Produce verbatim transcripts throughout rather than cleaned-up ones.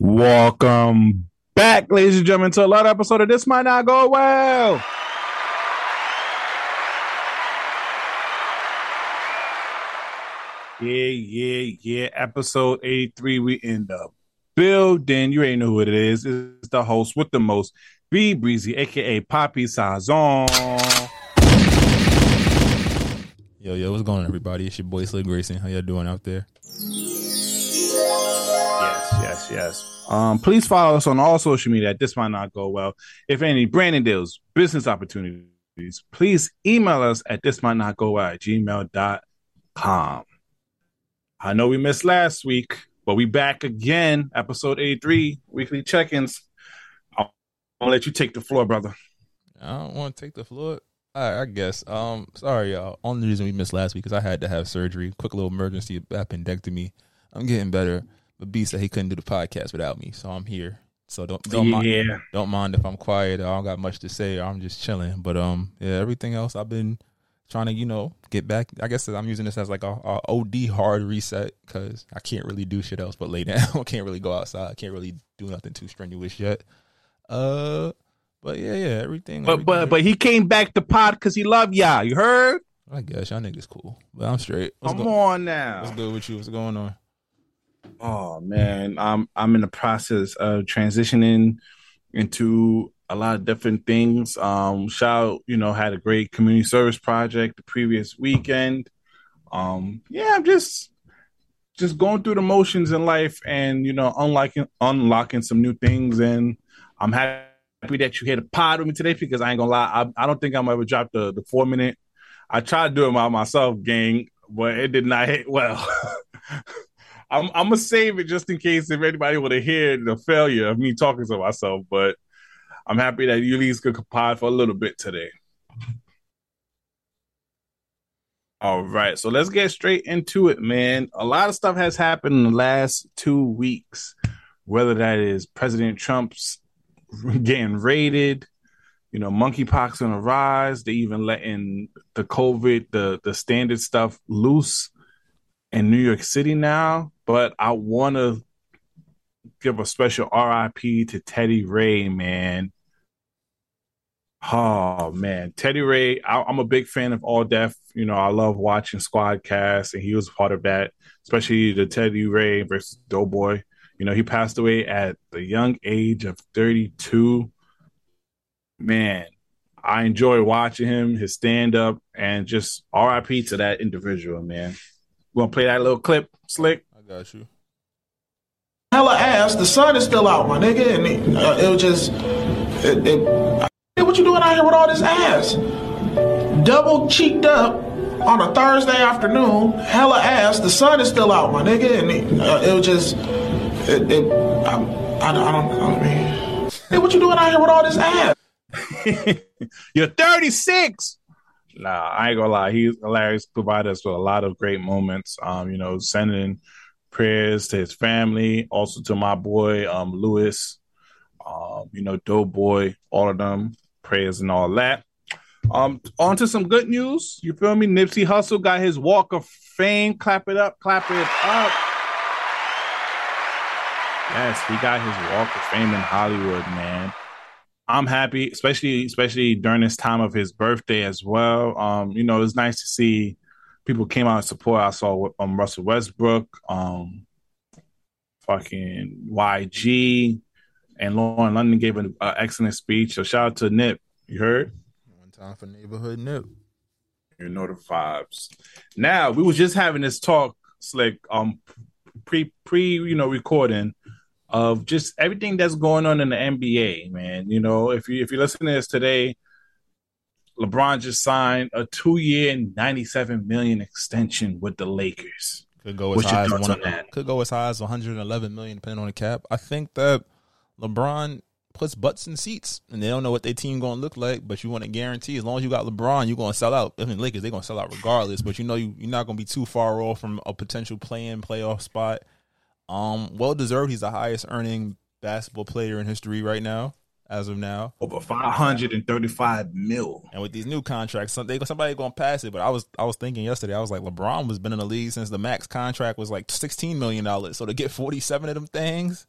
Welcome back, ladies and gentlemen, to another episode of This Might Not Go Well. Yeah, yeah, yeah. Episode eighty-three. We in the building. You ain't know who it is. It's the host with the most, B Breezy, aka Poppy Saison. Yo, yo, what's going on, everybody? It's your boy Slick Grayson. How y'all doing out there? Yes, yes, yes. Um, please follow us on all social media at This Might Not Go Well. If any branding deals, business opportunities, please email us at this might not go well at gmail dot com. I know we missed last week, but we back again. Episode eighty-three, weekly check-ins. I'll, I'll let you take the floor, brother. I don't want to take the floor. All right, I guess. Um, sorry, y'all. Only reason we missed last week is I had to have surgery. Quick little emergency appendectomy. I'm getting better. But B said he couldn't do the podcast without me, so I'm here. So don't don't yeah. mind. Don't mind if I'm quiet. I don't got much to say. I'm just chilling. But um, yeah, everything else I've been trying to, you know, get back. I guess I'm using this as like a, a O D hard reset because I can't really do shit else but lay down. I can't really go outside. I can't really do nothing too strenuous yet. Uh, But yeah, yeah, everything. But everything, but, but he came back to pod because he loved y'all. You heard? I guess y'all niggas cool. But I'm straight. What's Come go- on now. What's good with you? What's going on? Oh, man. I'm, I'm in the process of transitioning into a lot of different things. Um, Shao, you know, had a great community service project the previous weekend. Um, yeah, I'm just just going through the motions in life and, you know, unlocking unlocking some new things. And I'm happy that you hit a pod with me today because I ain't gonna lie, I, I don't think I'm ever dropped the, the four minute. I tried to do it by myself, gang, but it did not hit well. I'm, I'm gonna save it just in case if anybody would have heard the failure of me talking to myself, but I'm happy that you at least could compile for a little bit today. All right, so let's get straight into it, man. A lot of stuff has happened in the last two weeks, whether that is President Trump's getting raided, you know, monkeypox on the rise, they even letting the COVID, the, the standard stuff loose in New York City now. But I want to give a special R I P to Teddy Ray, man. Oh, man. Teddy Ray, I, I'm a big fan of All Deaf. You know, I love watching Squadcast, and he was part of that, especially the Teddy Ray versus Doughboy. You know, he passed away at the young age of thirty-two. Man, I enjoy watching him, his stand-up, and just R I P to that individual, man. You want to play that little clip, Slick? I got you. Hella ass, the sun is still out, my nigga, and it, uh, it was just, it, it, I, what you doing out here with all this ass? Double cheeked up on a Thursday afternoon, hella ass, the sun is still out, my nigga, and it, uh, it was just, it, it, I, I, I don't, I don't mean, hey, what you doing out here with all this ass? You're thirty-six. Nah, I ain't gonna lie, he's hilarious, provided us with a lot of great moments, um, you know, sending prayers to his family, also to my boy, um, Lewis, um, you know, Doughboy, all of them, prayers and all that. Um, on to some good news. You feel me? Nipsey Hussle got his Walk of Fame. Clap it up, clap it up. Yes, he got his Walk of Fame in Hollywood, man. I'm happy, especially especially during this time of his birthday as well. Um, you know, it's nice to see people came out and support. I saw um, Russell Westbrook, um, fucking Y G, and Lauren London gave an uh, excellent speech. So shout out to Nip. You heard? One time for neighborhood Nip. You know the vibes. Now we was just having this talk, Slick, um, pre pre you know recording of just everything that's going on in the N B A, man. You know, if you if you listen to this today. LeBron just signed a two-year, ninety-seven million extension with the Lakers. Could go as What's high as one, could go as high as one hundred eleven million, depending on the cap. I think that LeBron puts butts in seats, and they don't know what their team going to look like. But you want to guarantee, as long as you got LeBron, you're going to sell out. I mean, Lakers, they're going to sell out regardless. But you know, you, you're not going to be too far off from a potential play-in playoff spot. Um, well deserved. He's the highest earning basketball player in history right now, as of now, over five hundred thirty-five mil. And with these new contracts, somebody going to pass it. But I was I was thinking yesterday, I was like, LeBron has been in the league since the max contract was like sixteen million dollars. So to get forty-seven of them things,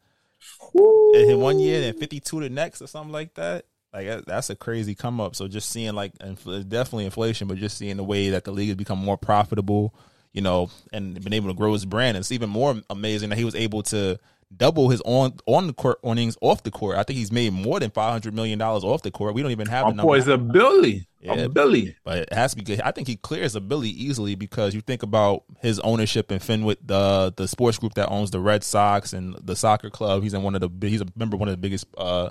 woo, in one year, then fifty-two the next, or something like that. Like, that's a crazy come up. So just seeing, like, infl- definitely inflation, but just seeing the way that the league has become more profitable, you know, and been able to grow his brand. It's even more amazing that he was able to double his on on the court earnings off the court. I think he's made more than five hundred million dollars off the court. We don't even have a number. Oh, it's a billy, yeah, a billy. But it has to be good. I think he clears a billy easily, because you think about his ownership in Fenwick, the the sports group that owns the Red Sox and the soccer club. He's in one of the he's a member of one of the biggest uh,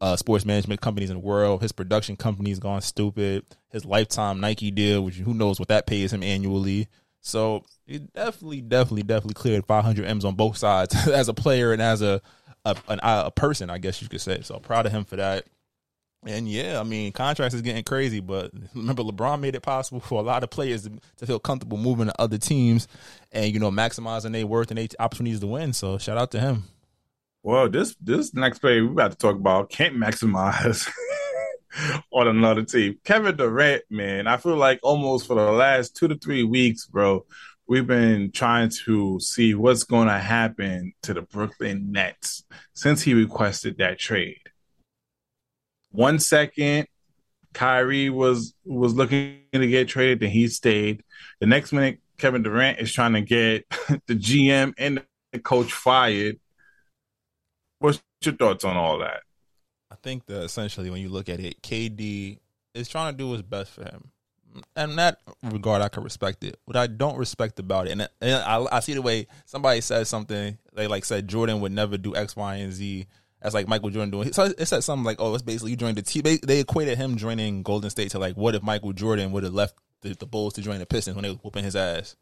uh, sports management companies in the world. His production company's gone stupid. His lifetime Nike deal, which who knows what that pays him annually. So he definitely, definitely, definitely cleared five hundred M's on both sides as a player and as a a, an, a person, I guess you could say. So proud of him for that. And yeah, I mean, contracts is getting crazy, but remember, LeBron made it possible for a lot of players to, to feel comfortable moving to other teams and, you know, maximizing their worth and their opportunities to win. So shout out to him. Well, this this next player we're about to talk about can't maximize on another team. Kevin Durant, man, I feel like almost for the last two to three weeks, bro, we've been trying to see what's going to happen to the Brooklyn Nets since he requested that trade. One second, Kyrie was was looking to get traded, then he stayed. The next minute, Kevin Durant is trying to get the G M and the coach fired. What's your thoughts on all that? I think that essentially, when you look at it, K D is trying to do what's best for him. And in that regard, I can respect it. What I don't respect about it, and I, I see the way somebody says something, they like said Jordan would never do X, Y, and Z. That's like Michael Jordan doing. So it said something like, oh, it's basically you joined the team. They equated him joining Golden State to like, what if Michael Jordan would have left the, the Bulls to join the Pistons when they were whooping his ass?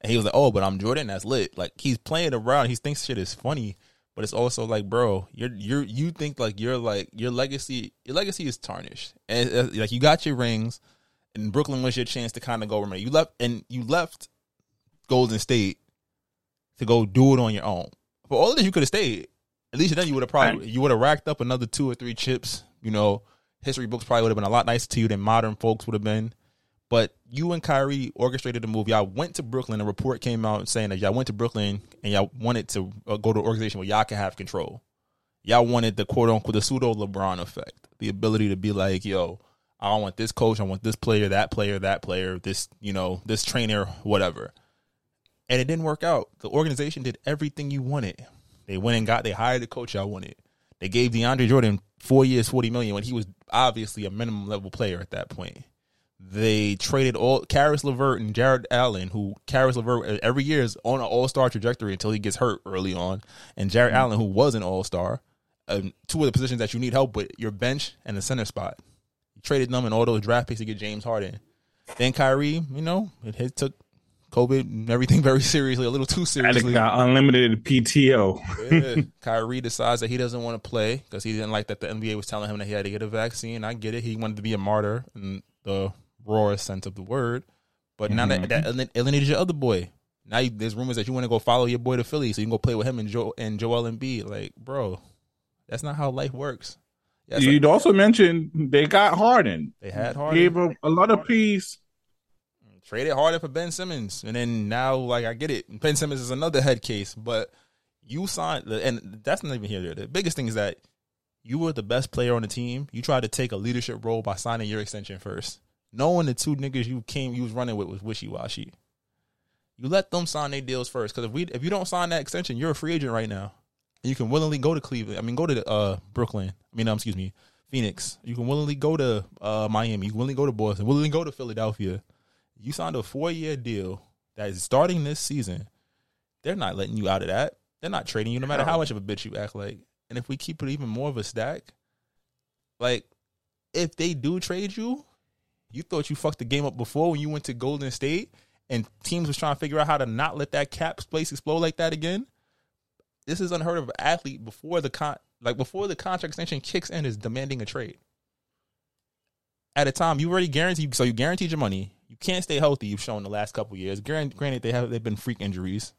And he was like, oh, but I'm Jordan. That's lit. Like, he's playing around. He thinks shit is funny. But it's also like, bro, you're you you think like you're like your legacy, your legacy is tarnished, and uh, like you got your rings, and Brooklyn was your chance to kind of go remember. You left and you left Golden State to go do it on your own. For all of this, you could have stayed. At least then you would have probably right. you would have racked up another two or three chips. You know, history books probably would have been a lot nicer to you than modern folks would have been. But you and Kyrie orchestrated the move. Y'all went to Brooklyn. A report came out saying that y'all went to Brooklyn and y'all wanted to go to an organization where y'all can have control. Y'all wanted the quote-unquote, the pseudo-LeBron effect, the ability to be like, yo, I don't want this coach. I want this player, that player, that player, this, you know, this trainer, whatever. And it didn't work out. The organization did everything you wanted. They went and got, they hired the coach y'all wanted. They gave DeAndre Jordan four years, forty million dollars when he was obviously a minimum-level player at that point. They traded all Caris LeVert and Jared Allen, who Caris LeVert every year is on an all-star trajectory until he gets hurt early on. And Jared mm-hmm. Allen, who was an all-star, um, two of the positions that you need help with, your bench and the center spot. You traded them and all those draft picks to get James Harden. Then Kyrie, you know, it, it took COVID and everything very seriously, a little too seriously. Got unlimited P T O. Yeah. Kyrie decides that he doesn't want to play because he didn't like that the N B A was telling him that he had to get a vaccine. I get it. He wanted to be a martyr and the rawest sense of the word, but mm-hmm. now that, that alienated your other boy. Now you, there's rumors that you want to go follow your boy to Philly so you can go play with him and Joe and Joel Embiid. Like, bro, that's not how life works. Yeah, you'd like, also mentioned they got Harden. They had Harden. Gave a, a lot of peace. Traded Harden for Ben Simmons, and then now, like, I get it. Ben Simmons is another head case, but you signed, and that's not even here. The biggest thing is that you were the best player on the team. You tried to take a leadership role by signing your extension first. Knowing the two niggas you came, you was running with was wishy-washy. You let them sign their deals first, because if we, if you don't sign that extension, you're a free agent right now, and you can willingly go to Cleveland. I mean, go to uh, Brooklyn. I mean, um, excuse me, Phoenix. You can willingly go to uh, Miami. You can willingly go to Boston. Willingly go to Philadelphia. You signed a four-year deal that is starting this season. They're not letting you out of that. They're not trading you, no matter how much of a bitch you act like. And if we keep it even more of a stack, like if they do trade you. You thought you fucked the game up before when you went to Golden State and teams was trying to figure out how to not let that cap space explode like that again. This is unheard of. An athlete before the con- like before the contract extension kicks in is demanding a trade. At a time you already guaranteed, so you guaranteed your money. You can't stay healthy. You've shown the last couple of years. Granted, they have they've been freak injuries,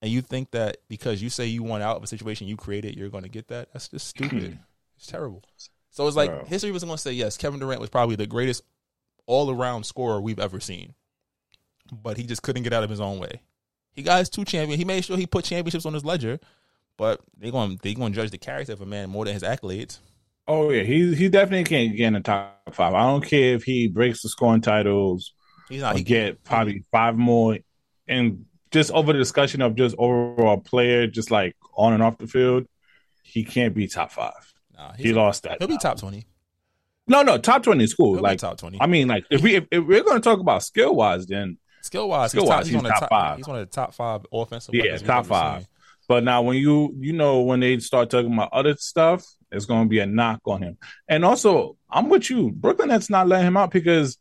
and you think that because you say you want out of a situation you created, you're going to get that? That's just stupid. It's terrible. So it's like, wow. History was going to say yes, Kevin Durant was probably the greatest all-around scorer we've ever seen, but he just couldn't get out of his own way. He got his two champions. He made sure he put championships on his ledger, but they're going they going to judge the character of a man more than his accolades. Oh, yeah. He he definitely can't get in the top five. I don't care if he breaks the scoring titles. He's not. He get probably five more. And just over the discussion of just overall player, just like on and off the field, he can't be top five. Nah, he lost that. He'll be top twenty. No, no. Top twenty is cool. He'll like, be top twenty. I mean, like if, we, if, if we're going to talk about skill-wise, then Skill-wise, skill he's, wise, he's, he's, on top, top five. He's one of the top five offensive yeah, weapons. Yeah, top five. Seen. But now when you, you know, when they start talking about other stuff, it's going to be a knock on him. And also, I'm with you. Brooklyn Nets not letting him out because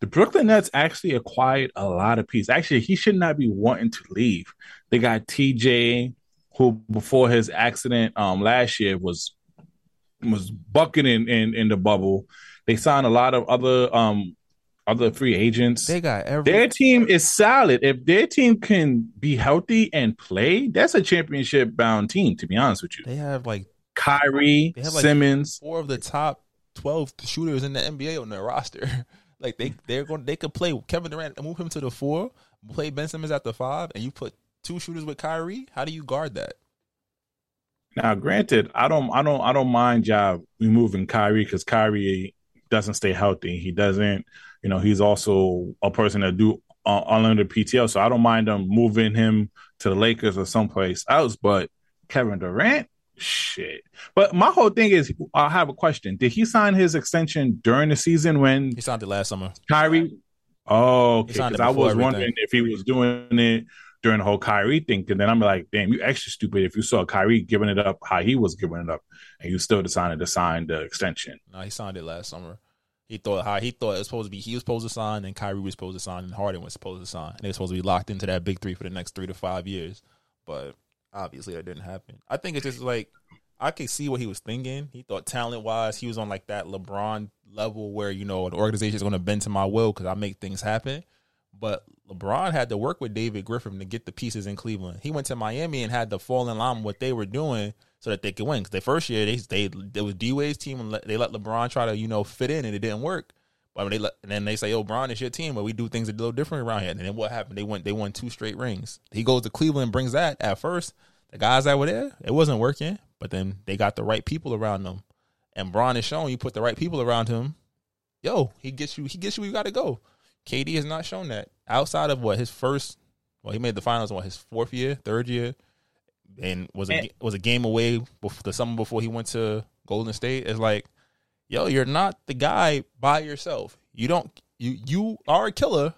the Brooklyn Nets actually acquired a lot of pieces. Actually, he should not be wanting to leave. They got T J, who before his accident um, last year was was bucketing in, in the bubble. They signed a lot of other um, other free agents. They got every- Their team is solid. If their team can be healthy and play, that's a championship-bound team, to be honest with you. They have, like, Kyrie, they have like Simmons, four of the top twelve shooters in the N B A on their roster. Like they, they're going, they could play Kevin Durant and move him to the four, play Ben Simmons at the five, and you put two shooters with Kyrie. How do you guard that? Now, granted, I don't, I don't, I don't mind Ja removing Kyrie because Kyrie doesn't stay healthy. He doesn't, you know, he's also a person that do uh, unlimited P T O. So I don't mind them moving him to the Lakers or someplace else. But Kevin Durant. Shit. But my whole thing is, I have a question. Did he sign his extension during the season when... He signed it last summer. Kyrie? Oh, okay. Because I was everything. wondering if he was doing it during the whole Kyrie thing. And then I'm like, damn, you extra stupid if you saw Kyrie giving it up how he was giving it up and you still decided to sign the extension. No, he signed it last summer. He thought how he thought it was supposed to be he was supposed to sign and Kyrie was supposed to sign and Harden was supposed to sign. And they were supposed to be locked into that big three for the next three to five years. But... obviously, that didn't happen. I think it's just like I could see what he was thinking. He thought talent wise, he was on like that LeBron level where, you know, an organization is going to bend to my will because I make things happen. But LeBron had to work with David Griffin to get the pieces in Cleveland. He went to Miami and had to fall in line with what they were doing so that they could win. Because the first year they they it was D-Wade's team and they let LeBron try to, you know, fit in and it didn't work. But I mean, they let, and then they say, "Oh, Bron, it's your team, but we do things a little different around here." And then what happened? They went, they won two straight rings. He goes to Cleveland, brings that. At first, the guys that were there, it wasn't working. But then they got the right people around them, and Bron is showing you put the right people around him. Yo, he gets you. He gets you. You got to go. K D has not shown that outside of what his first. Well, he made the finals in what his fourth year, third year, and was a, was a game away before, the summer before he went to Golden State. It's like. Yo, you're not the guy by yourself. You don't you you are a killer,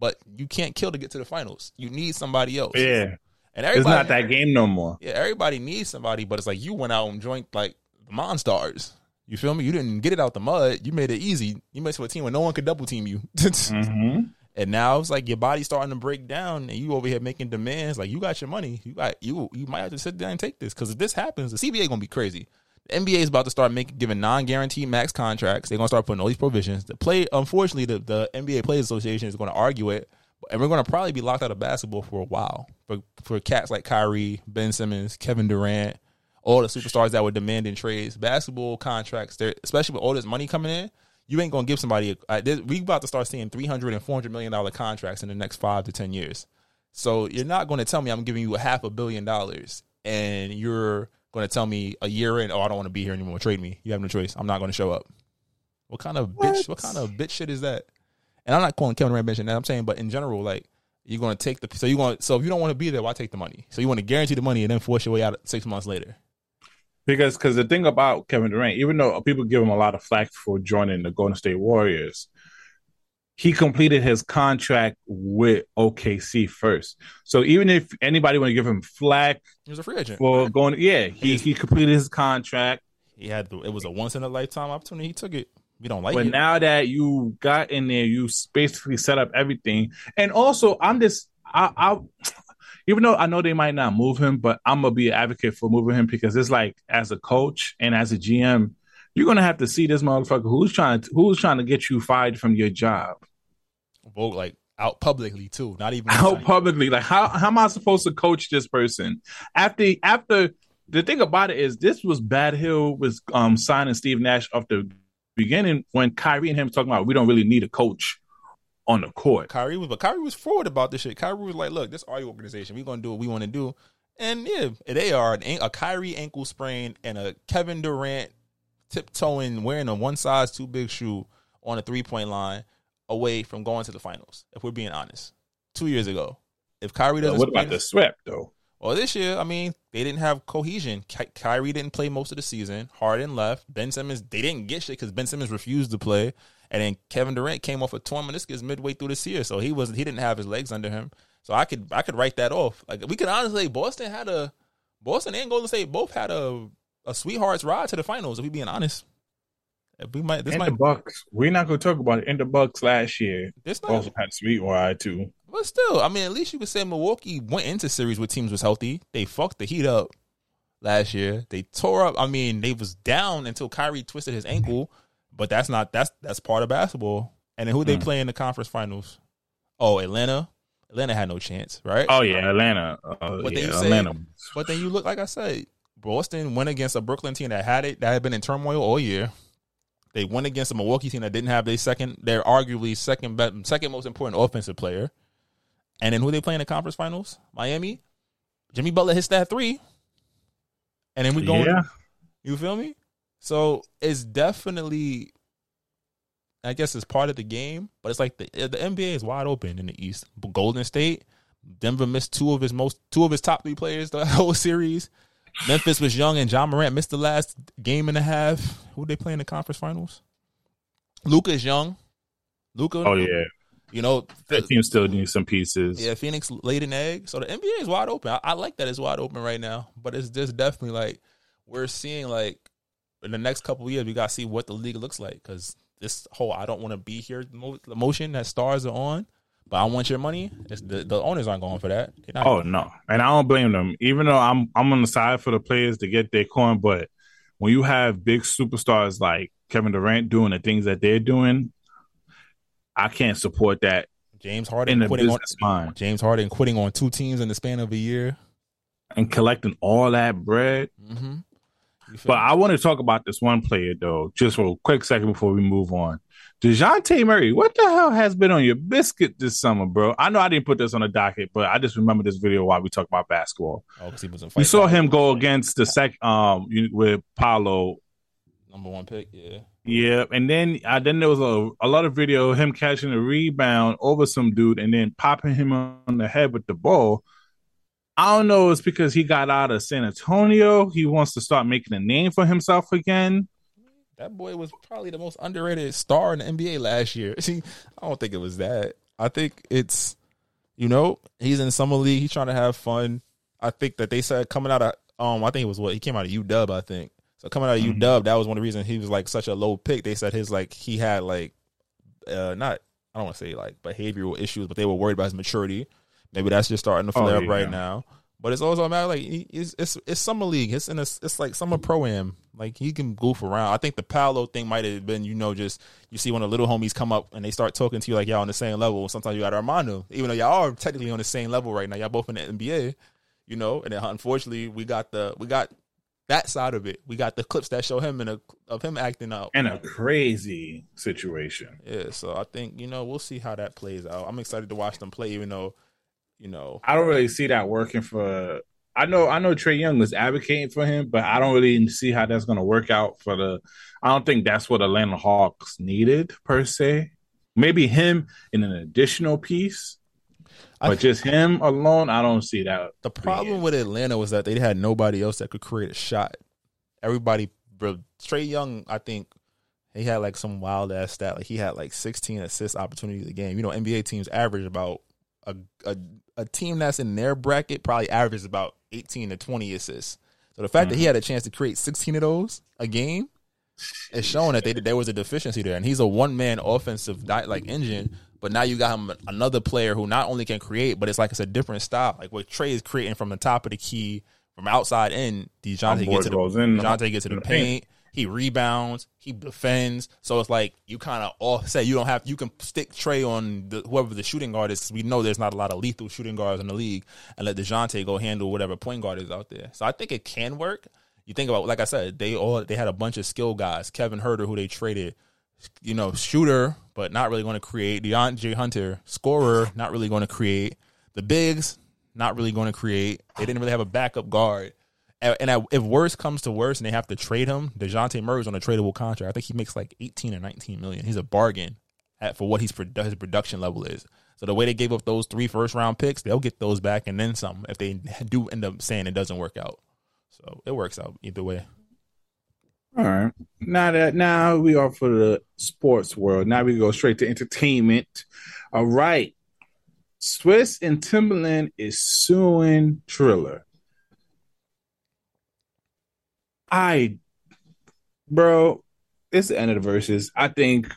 but you can't kill to get to the finals. You need somebody else. Yeah. And everybody, it's not that game no more. Yeah, everybody needs somebody, but it's like you went out and joined like the Monstars. You feel me? You didn't get it out the mud. You made it easy. You made it to a team where no one could double team you. mm-hmm. And now it's like your body's starting to break down and you over here making demands. Like you got your money. You got you you might have to sit down and take this. Cause if this happens, the C B A gonna be crazy. The N B A is about to start making giving non-guaranteed max contracts. They're going to start putting all these provisions. The play, unfortunately, the, the N B A Players Association is going to argue it, and we're going to probably be locked out of basketball for a while for for cats like Kyrie, Ben Simmons, Kevin Durant, all the superstars that were demanding trades. Basketball contracts, especially with all this money coming in, you ain't going to give somebody. A, we about to start seeing three hundred and four hundred million dollars contracts in the next five to ten years. So you're not going to tell me I'm giving you a half a billion dollars and you're going to tell me a year in, oh, I don't want to be here anymore. Trade me. You have no choice. I'm not going to show up. What kind of what? bitch? What kind of bitch shit is that? And I'm not calling Kevin Durant bitch. And I'm saying, but in general, like you're going to take the so you going so if you don't want to be there, why take the money? So you want to guarantee the money and then force your way out six months later? Because because the thing about Kevin Durant, even though people give him a lot of flack for joining the Golden State Warriors, he completed his contract with O K C first. So even if anybody want to give him flack, he was a free agent. Well, going yeah, he, he completed his contract. He had the, it was a once in a lifetime opportunity. He took it. We don't like but it. But now that you got in there, you basically set up everything. And also, I'm just, I, I even though I know they might not move him, but I'm going to be an advocate for moving him because it's like, as a coach and as a G M, you're going to have to see this motherfucker who's trying to, who's trying to get you fired from your job. Well, like, out publicly too. Not even out publicly. Like, how, how am I supposed to coach this person? After, after the thing about it is this was Bad Hill was um, signing Steve Nash off the beginning when Kyrie and him talking about we don't really need a coach on the court. Kyrie was, but Kyrie was forward about this shit. Kyrie was like, look, this is our organization. We're going to do what we want to do. And yeah, they are an, a Kyrie ankle sprain and a Kevin Durant tiptoeing, wearing a one size too big shoe on a three point line away from going to the finals. If we're being honest, two years ago, if Kyrie doesn't, yeah, what about the sweep though? Well, this year, I mean, they didn't have cohesion. Ky- Kyrie didn't play most of the season. Harden left. Ben Simmons, they didn't get shit because Ben Simmons refused to play. And then Kevin Durant came off a torn meniscus midway through this year, so he was he didn't have his legs under him. So I could I could write that off. Like we could honestly, Boston had a Boston and Golden State both had a a sweetheart's ride to the finals. If we being honest, if we might this and might the Bucks. We're not gonna talk about it. In the Bucks last year, this also had a sweet ride too. But still, I mean, at least you could say Milwaukee went into series with teams was healthy. They fucked the Heat up last year. They tore up. I mean, they was down until Kyrie twisted his ankle. But that's not that's that's part of basketball. And then who they mm. play in the conference finals? Oh, Atlanta. Atlanta had no chance, right? Oh yeah, Atlanta. Uh, but yeah, then you say, Atlanta. But then you look like I said, Boston went against a Brooklyn team that had it that had been in turmoil all year. They went against a Milwaukee team that didn't have their second, their arguably second best, second most important offensive player. And then who they play in the conference finals? Miami. Jimmy Butler hits that three. And then we go. Yeah. You feel me? So it's definitely, I guess it's part of the game, but it's like the the N B A is wide open in the East. But Golden State, Denver missed two of his most two of his top three players the whole series. Memphis was young and John Morant missed the last game and a half. Who they play in the conference finals? Luka is young. Luka. Oh yeah. You know, that team still needs some pieces. Yeah, Phoenix laid an egg. So the N B A is wide open. I, I like that it's wide open right now. But it's just definitely like we're seeing like in the next couple of years, we got to see what the league looks like. Because this whole I don't want to be here motion that stars are on, but I want your money. It's the, the owners aren't going for that. Oh, no. And I don't blame them. Even though I'm, I'm on the side for the players to get their coin. But when you have big superstars like Kevin Durant doing the things that they're doing, I can't support that. James Harden in quitting on mind. James Harden quitting on two teams in the span of a year, and collecting all that bread. Mm-hmm. But me? I want to talk about this one player though, just for a quick second before we move on. DeJounte Murray, what the hell has been on your biscuit this summer, bro? I know I didn't put this on the docket, but I just remember this video while we talk about basketball. Oh, because he wasn't fighting. You saw him go against the sec um with Paolo. Number one pick, yeah. Yeah, and then uh, then there was a, a lot of video of him catching a rebound over some dude and then popping him on the head with the ball. I don't know. It's because he got out of San Antonio. He wants to start making a name for himself again. That boy was probably the most underrated star in the N B A last year. See, I don't think it was that. I think it's, you know, he's in summer league. He's trying to have fun. I think that they said coming out of, um, I think it was what, he came out of U W, I think. So coming out of mm-hmm. U W, that was one of the reasons he was like such a low pick. They said his like he had like uh, not I don't want to say like behavioral issues, but they were worried about his maturity. Maybe that's just starting to flare oh, yeah, up right yeah. now. But it's also a matter like it's, it's it's summer league. It's in a, it's like summer pro am. Like he can goof around. I think the Paolo thing might have been you know just you see one of the little homies come up and they start talking to you like y'all on the same level. Sometimes you got Armando, even though y'all are technically on the same level right now. Y'all both in the N B A, you know. And then unfortunately, we got the we got. that side of it. We got the clips that show him in a, of him acting out. In a crazy situation. Yeah, so I think, you know, we'll see how that plays out. I'm excited to watch them play, even though, you know. I don't really see that working for – I know I know Trey Young was advocating for him, but I don't really see how that's going to work out for the – I don't think that's what Atlanta Hawks needed, per se. Maybe him in an additional piece. But th- just him alone, I don't see that. The problem with Atlanta was that they had nobody else that could create a shot. Everybody, bro, Trey Young, I think he had like some wild ass stat. Like he had like sixteen assist opportunities a game. You know, N B A teams average about a a, a team that's in their bracket probably averages about eighteen to twenty assists. So the fact mm-hmm. that he had a chance to create sixteen of those a game it's showing that they, there was a deficiency there. And he's a one-man offensive di- like engine, but now you got him another player who not only can create, but it's like it's a different style. Like what Trey is creating from the top of the key, from outside in, DeJounte gets to the, DeJounte gets to the paint. He rebounds. He defends. So it's like you kind of offset. You don't have. You can stick Trey on the, whoever the shooting guard is. We know there's not a lot of lethal shooting guards in the league, and let DeJounte go handle whatever point guard is out there. So I think it can work. You think about, like I said, they all they had a bunch of skill guys. Kevin Herter, who they traded, you know, shooter, but not really going to create. DeAndre Hunter, scorer, not really going to create. The bigs, not really going to create. They didn't really have a backup guard. And I, if worse comes to worse and they have to trade him, DeJounte Murray's on a tradable contract. I think he makes like eighteen or nineteen million. He's a bargain at, for what his, produ- his production level is. So the way they gave up those three first round picks, they'll get those back and then some if they do end up saying it doesn't work out. So it works out either way. All right. Now that now we are for the sports world. Now we go straight to entertainment. All right. Swiss and Timberland is suing Triller. I, bro, it's the end of the Versus. I think,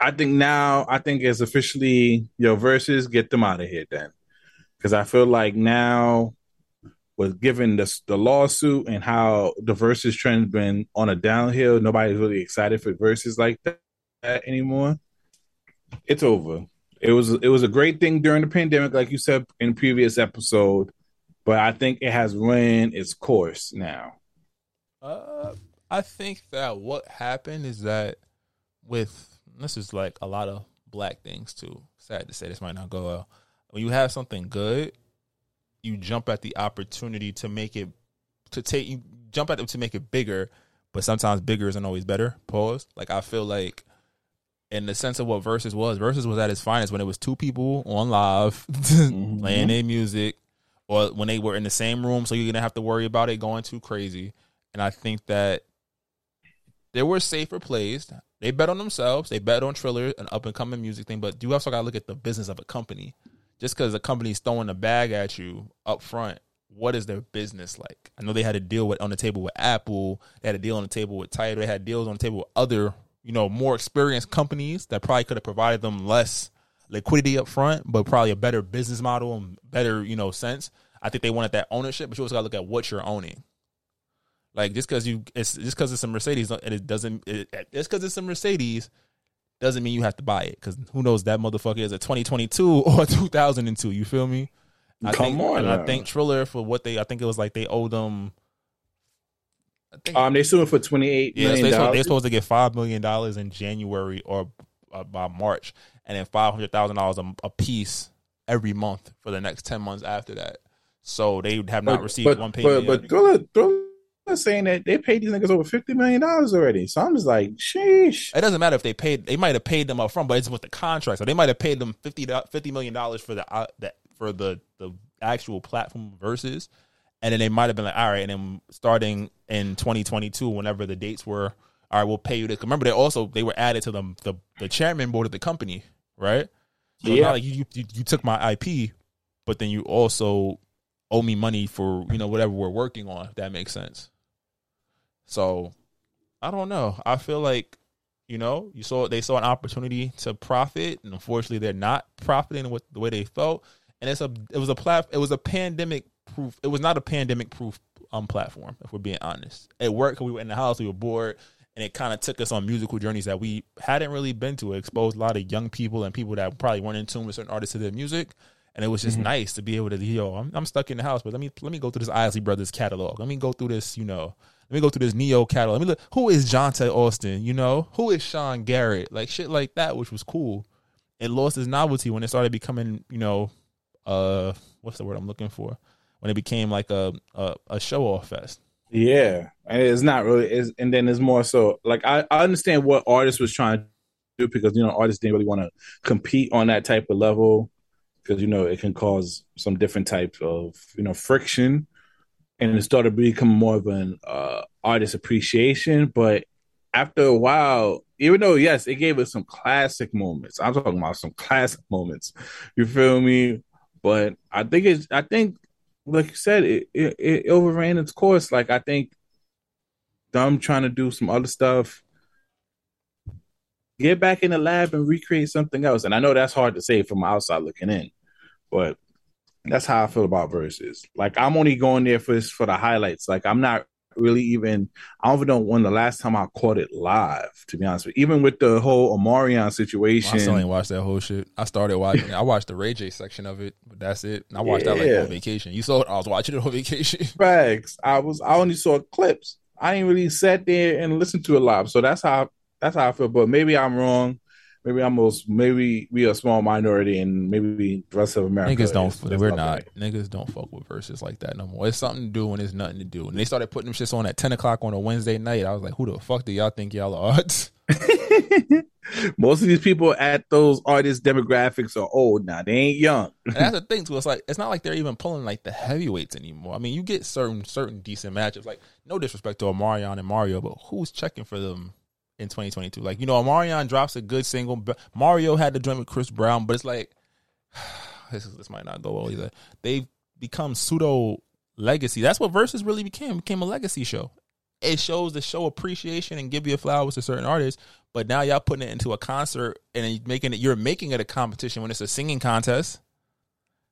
I think now, I think it's officially, yo, Versus, get them out of here then. Because I feel like now, with given the, the lawsuit and how the Versus trend's been on a downhill, nobody's really excited for Versus like that anymore. It's over. It was, it was a great thing during the pandemic, like you said in the previous episode, but I think it has run its course now. Uh, I think that what happened is that with this is like a lot of black things too. Sad to say, this might not go well. When you have something good, you jump at the opportunity to make it to take you jump at them to make it bigger. But sometimes bigger isn't always better. Pause. Like I feel like in the sense of what Versus was, Versus was at its finest when it was two people on live mm-hmm. playing their music, or when they were in the same room. So you're gonna have to worry about it going too crazy. And I think that there were safer plays. They bet on themselves. They bet on Triller, an up-and-coming music thing. But you also got to look at the business of a company. Just because a company's throwing a bag at you up front, what is their business like? I know they had a deal with on the table with Apple. They had a deal on the table with Tidal. They had deals on the table with other, you know, more experienced companies that probably could have provided them less liquidity up front, but probably a better business model and better, you know, sense. I think they wanted that ownership, but you also got to look at what you're owning. Like just because you, it's just because it's a Mercedes, and it doesn't. It, just because it's a Mercedes, doesn't mean you have to buy it. Because who knows that motherfucker is a twenty twenty-two or two thousand two. You feel me? I Come think, on, and man. I think Triller for what they. I think it was like they owed them. I think, um, they sued for twenty-eight. Yeah, million so they, they're supposed to get five million dollars in January or uh, by March, and then five hundred thousand dollars a piece every month for the next ten months after that. So they have not but, received but, one payment. But, but Triller, Triller. Saying that they paid these niggas over fifty million dollars already. So I'm just like, sheesh. It doesn't matter if they paid. They might have paid them up front, but it's with the contract. So they might have paid them fifty million dollars for the, uh, the for the, the actual platform Versus. And then they might have been like, all right, and then starting in twenty twenty-two, whenever the dates were, all right, we'll pay you this. Remember, they also they were added to the, the, the chairman board of the company, right? So yeah. It's not like you, you, you took my I P, but then you also owe me money for, you know, whatever we're working on, if that makes sense. So, I don't know. I feel like, you know, you saw they saw an opportunity to profit, and unfortunately, they're not profiting with the way they felt. And it's a it was a plat it was a pandemic proof. It was not a pandemic proof um platform. If we're being honest, it worked because we were in the house, we were bored, and it kind of took us on musical journeys that we hadn't really been to. It exposed a lot of young people and people that probably weren't in tune with certain artists to their music. And it was just mm-hmm. nice to be able to, yo, I'm, I'm stuck in the house, but let me let me go through this Isley Brothers catalog. Let me go through this, you know. Let me go through this Neo catalog. Let me look. Who is Jonte Austin? You know, who is Sean Garrett? Like shit like that, which was cool. It lost its novelty when it started becoming, you know, uh, what's the word I'm looking for? When it became like a a, a show off fest. Yeah, and it's not really. It's, and then it's more so like I, I understand what artists was trying to do because you know artists didn't really want to compete on that type of level. Because, you know, it can cause some different types of, you know, friction. And it started becoming more of an uh, artist appreciation. But after a while, even though, yes, it gave us some classic moments. I'm talking about some classic moments. You feel me? But I think, it's, I think like you said, it, it, it overran its course. Like, I think them trying to do some other stuff get back in the lab and recreate something else. And I know that's hard to say from outside looking in, but that's how I feel about Versus. Like, I'm only going there for for the highlights. Like, I'm not really even, I don't know when the last time I caught it live, to be honest with you. Even with the whole Omarion situation. Well, I still ain't watched that whole shit. I started watching, I watched the Ray J section of it, but that's it. And I watched yeah. that like on vacation. You saw it, I was watching it on vacation. Facts. I was, I only saw clips. I ain't really sat there and listened to it live. So that's how, that's how I feel. But maybe I'm wrong. Maybe I'm most, maybe we a small minority, and maybe the rest of America. Niggas don't. Is, we're not. Right. Niggas don't fuck with Versus like that no more. It's something to do when there's nothing to do. And they started putting them shits on at ten o'clock on a Wednesday night. I was like, who the fuck do y'all think y'all are? Most of these people at those artist demographics are old now. They ain't young. And that's the thing too. It's like, it's not like they're even pulling like the heavyweights anymore. I mean, you get certain certain decent matchups. Like, no disrespect to Omarion and Mario, but who's checking for them in twenty twenty-two? Like, you know, Omarion drops a good single. Mario had to join with Chris Brown, but it's like, this is, this might not go well either. They've become pseudo legacy. That's what Versus really became. Became a legacy show. It shows the show appreciation and give your flowers to certain artists, but now y'all putting it into a concert and making it, you're making it a competition when it's a singing contest,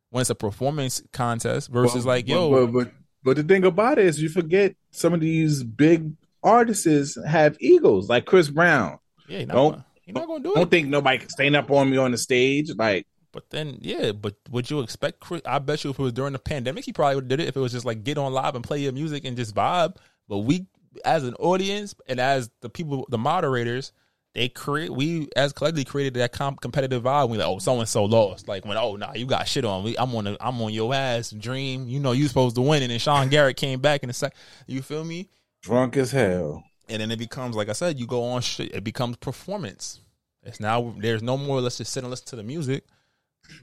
when it's a performance contest, versus well, like, yo. But, but, but the thing about it is, you forget some of these big artists have egos, like Chris Brown. Yeah, not don't, gonna, you're not gonna do don't it. Don't think nobody can stand up on me on the stage, like. But then, yeah, but would you expect Chris? I bet you if it was during the pandemic, he probably would have did it. If it was just like get on live and play your music and just vibe. But we, as an audience and as the people, the moderators, they create. We as collectively created that comp- competitive vibe. We like, oh, so and so lost. Like when, oh, nah, you got shit on. We, I'm on. The, I'm on your ass. Dream, you know, you supposed to win. And then Sean Garrett came back in the second. You feel me? Drunk as hell. And then it becomes, like I said, you go on shit. It becomes performance. It's now, there's no more, let's just sit and listen to the music.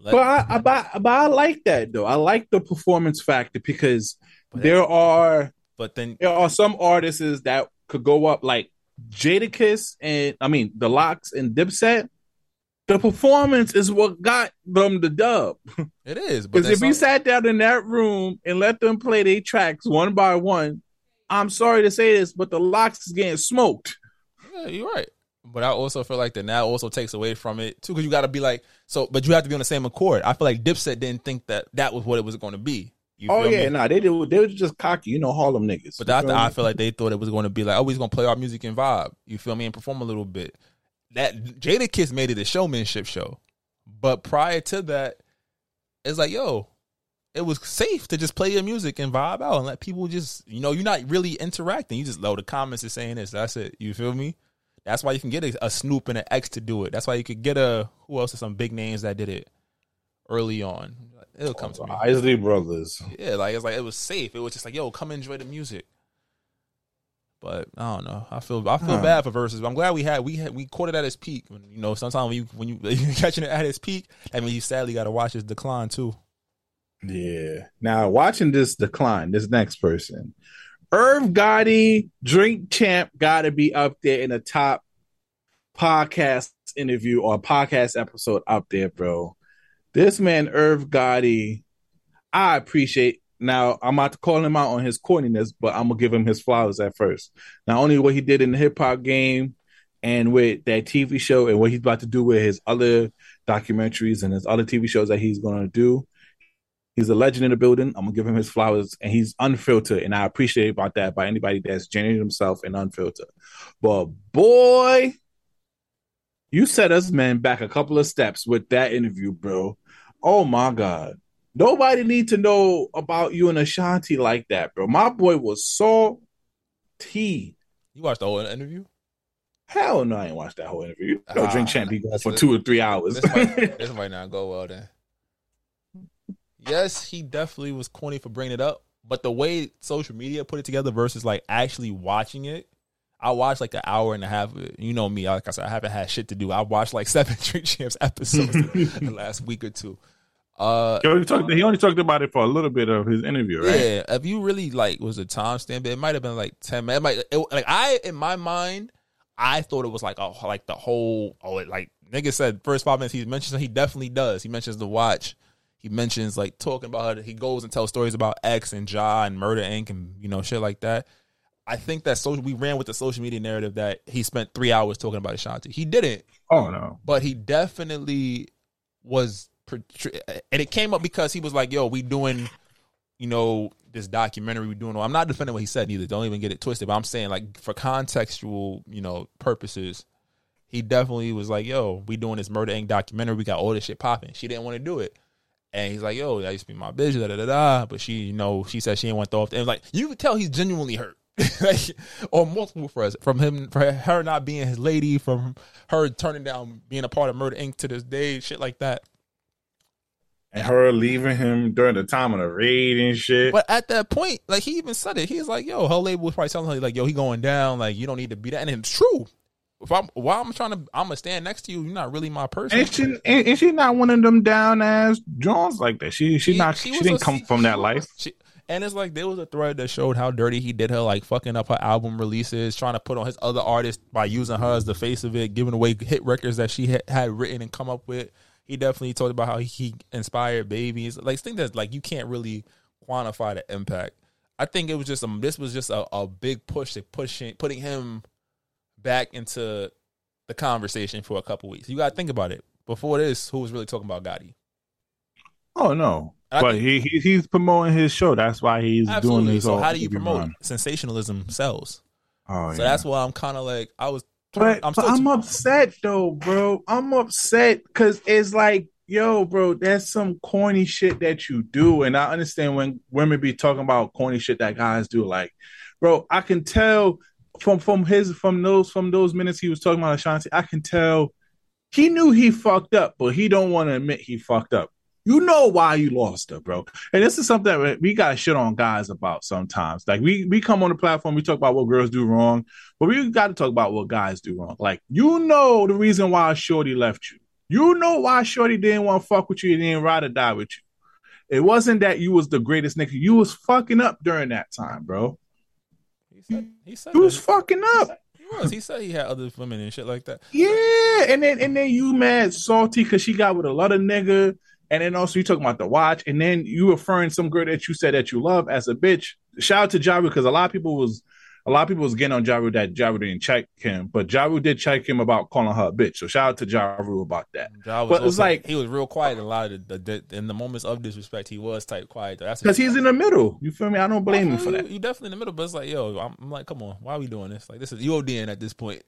Let but I, I, but, but I like that, though. I like the performance factor because but there are but then there are some artists that could go up, like Jadakiss and, I mean, The Lox and Dipset. The performance is what got them the dub. It is. Because if some... you sat down in that room and let them play their tracks one by one, I'm sorry to say this, but The Lox is getting smoked. Yeah, you're right. But I also feel like the now also takes away from it too, because you got to be like, so, but you have to be on the same accord. I feel like Dipset didn't think that that was what it was going to be. You oh, yeah, me? Nah, they did, they were just cocky, you know, Harlem niggas. But that, I feel like they thought it was going to be like, oh, we're going to play our music and vibe, you feel me, and perform a little bit. That Jadakiss made it a showmanship show. But prior to that, it's like, yo, it was safe to just play your music and vibe out and let people just, you know, you're not really interacting. You just, oh, the comments are saying this. That's it. You feel me? That's why you can get a, a Snoop and an X to do it. That's why you could get a, who else are some big names that did it early on? It'll come oh, to me. Isley Brothers. Yeah, like, it's like, it was safe. It was just like, yo, come enjoy the music. But I don't know. I feel I feel huh. bad for Versus. But I'm glad we had we had, we caught it at its peak. When, you know, sometimes when you when you you're catching it at its peak, I mean, you sadly got to watch its decline too. Yeah. Now, watching this decline, this next person, Irv Gotti, Drink Champ, gotta be up there in the top podcast interview or podcast episode up there, bro. This man, Irv Gotti, I appreciate. Now, I'm about to call him out on his corniness, but I'm gonna give him his flowers at first. Not only what he did in the hip hop game and with that T V show and what he's about to do with his other documentaries and his other T V shows that he's gonna do. He's a legend in the building. I'm going to give him his flowers, and he's unfiltered, and I appreciate about that by anybody that's genuine himself and unfiltered. But, boy, you set us, man, back a couple of steps with that interview, bro. Oh, my God. Nobody need to know about you and Ashanti like that, bro. My boy was salty. You watched the whole interview? Hell no, I ain't watched that whole interview. You know, uh, Drink Champ be going for two or three hours. This might, this might not go well, then. Yes, he definitely was corny for bringing it up, but the way social media put it together versus like actually watching it, I watched like an hour and a half. You know me, like I said, I haven't had shit to do. I watched like seven Drink Champs episodes in the last week or two. Uh, he, only talked, he only talked about it for a little bit of his interview, right? Yeah, if you really like was a time stamp, it might have been like ten minutes. It might, it, like I, in my mind, I thought it was like oh, like the whole oh, it, like nigga said first five minutes he mentions. He definitely does. He mentions the watch. He mentions like talking about her. He goes and tells stories about X and Ja and Murder Inc and you know shit like that. I think that social, we ran with the social media narrative that he spent three hours talking about Ashanti. He didn't. Oh, no. But he definitely was, and it came up because he was like, yo, we doing, you know, this documentary, we doing, I'm not defending what he said either. Don't even get it twisted. But I'm saying, like, for contextual, you know, purposes, he definitely was like, yo, we doing this Murder Incorporated documentary. We got all this shit popping. She didn't want to do it. And he's like, yo, that used to be my bitch, da da da da. But she, you know, she said she didn't want to throw off. And like, you could tell he's genuinely hurt. Like, on multiple fronts, from him, for her not being his lady, from her turning down being a part of Murder Incorporated to this day, shit like that, and her leaving him during the time of the raid and shit. But at that point, like, he even said it. He's like, "Yo, her label was probably telling her, like, yo, he going down. Like, you don't need to be that." And it's true. If I'm, while I'm trying to, I'm gonna stand next to you. You're not really my person. And she, and, and she not one of them down ass Jones like that. She, she, she not. She, she didn't a, come from she, that life. She, And it's like there was a thread that showed how dirty he did her, like fucking up her album releases, trying to put on his other artists by using her as the face of it, giving away hit records that she had written and come up with. He definitely talked about how he inspired babies, like things that like you can't really quantify the impact. I think it was just um, this was just a, a big push to pushing putting him back into the conversation for a couple weeks. You got to think about it. Before this, who was really talking about Gotti? Oh no. I but think, he he's promoting his show. That's why he's absolutely. doing this. So how do you promote run. sensationalism? Sells. Oh, so yeah. That's why I'm kind of like I was. But, I'm, but I'm upset though, bro. I'm upset because it's like, yo, bro, that's some corny shit that you do, and I understand when women be talking about corny shit that guys do. Like, bro, I can tell from from his from those from those minutes he was talking about Ashanti. I can tell he knew he fucked up, but he don't want to admit he fucked up. You know why you lost her, bro. And this is something that we got shit on guys about sometimes. Like, we, we come on the platform, we talk about what girls do wrong, but we got to talk about what guys do wrong. Like, you know the reason why Shorty left you. You know why Shorty didn't want to fuck with you and didn't ride or die with you. It wasn't that you was the greatest nigga. You was fucking up during that time, bro. He said he said you was fucking up. He said, he was. He said he had other women and shit like that. Yeah, and then, and then you mad salty because she got with a lot of nigga. And then also you talking about the watch, and then you referring some girl that you said that you love as a bitch. Shout out to Jaru, because a lot of people was a lot of people was getting on Jaru that Jaru didn't check him, but Jaru did check him about calling her a bitch. So shout out to Jaru about that. Jaru but it was like he was real quiet a lot of the, the, the in the moments of disrespect. He was type quiet because he's in the middle. You feel me? I don't blame I him for you, that. You definitely in the middle, but it's like, yo, I'm, I'm like, come on, why are we doing this? Like, this is U O D N at this point.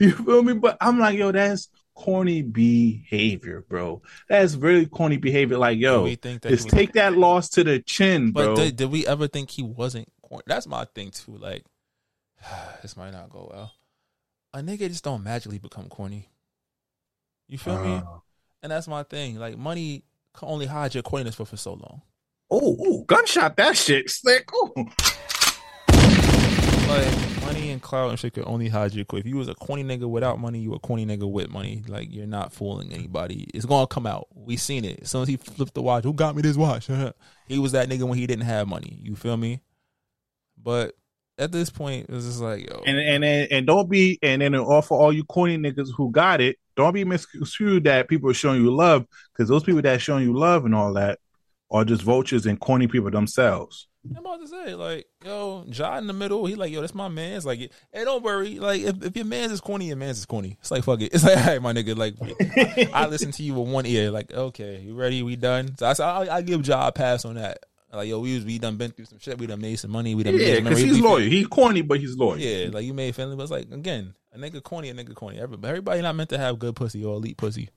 You feel me? But I'm like, yo, that's corny behavior, bro. That's really corny behavior. Like, yo, think that just take that loss to the chin, bro. But did, did we ever think he wasn't corny? That's my thing too. Like, this might not go well. A nigga just don't magically become corny. You feel uh, me? And that's my thing. Like, money can only hide your corniness for for so long. Oh, ooh, gunshot that shit, Slick. Ooh. Like, money and clout and shit could only hide you quick. If you was a corny nigga without money, you a corny nigga with money. Like, you're not fooling anybody. It's gonna come out. We seen it. As soon as he flipped the watch, who got me this watch? He was that nigga when he didn't have money. You feel me? But at this point, it's just like, yo. And and and, and don't be and then offer all you corny niggas who got it. Don't be misconstrued that people are showing you love, because those people that are showing you love and all that are just vultures and corny people themselves. I'm about to say, like, yo, John in the middle, he like, yo, that's my man's. Like, hey, don't worry. Like, if, if your man's is corny, your man's is corny. It's like, fuck it. It's like, hey, my nigga, like, I, I listen to you with one ear. Like, okay, you ready? We done? So I I, I give John a pass on that. Like, yo, we we done been through some shit. We done made some money. We done yeah, because he's loyal. He's corny, but he's loyal. Yeah, like, you made family, but it's like, again, a nigga corny, a nigga corny. Everybody, everybody not meant to have good pussy or elite pussy.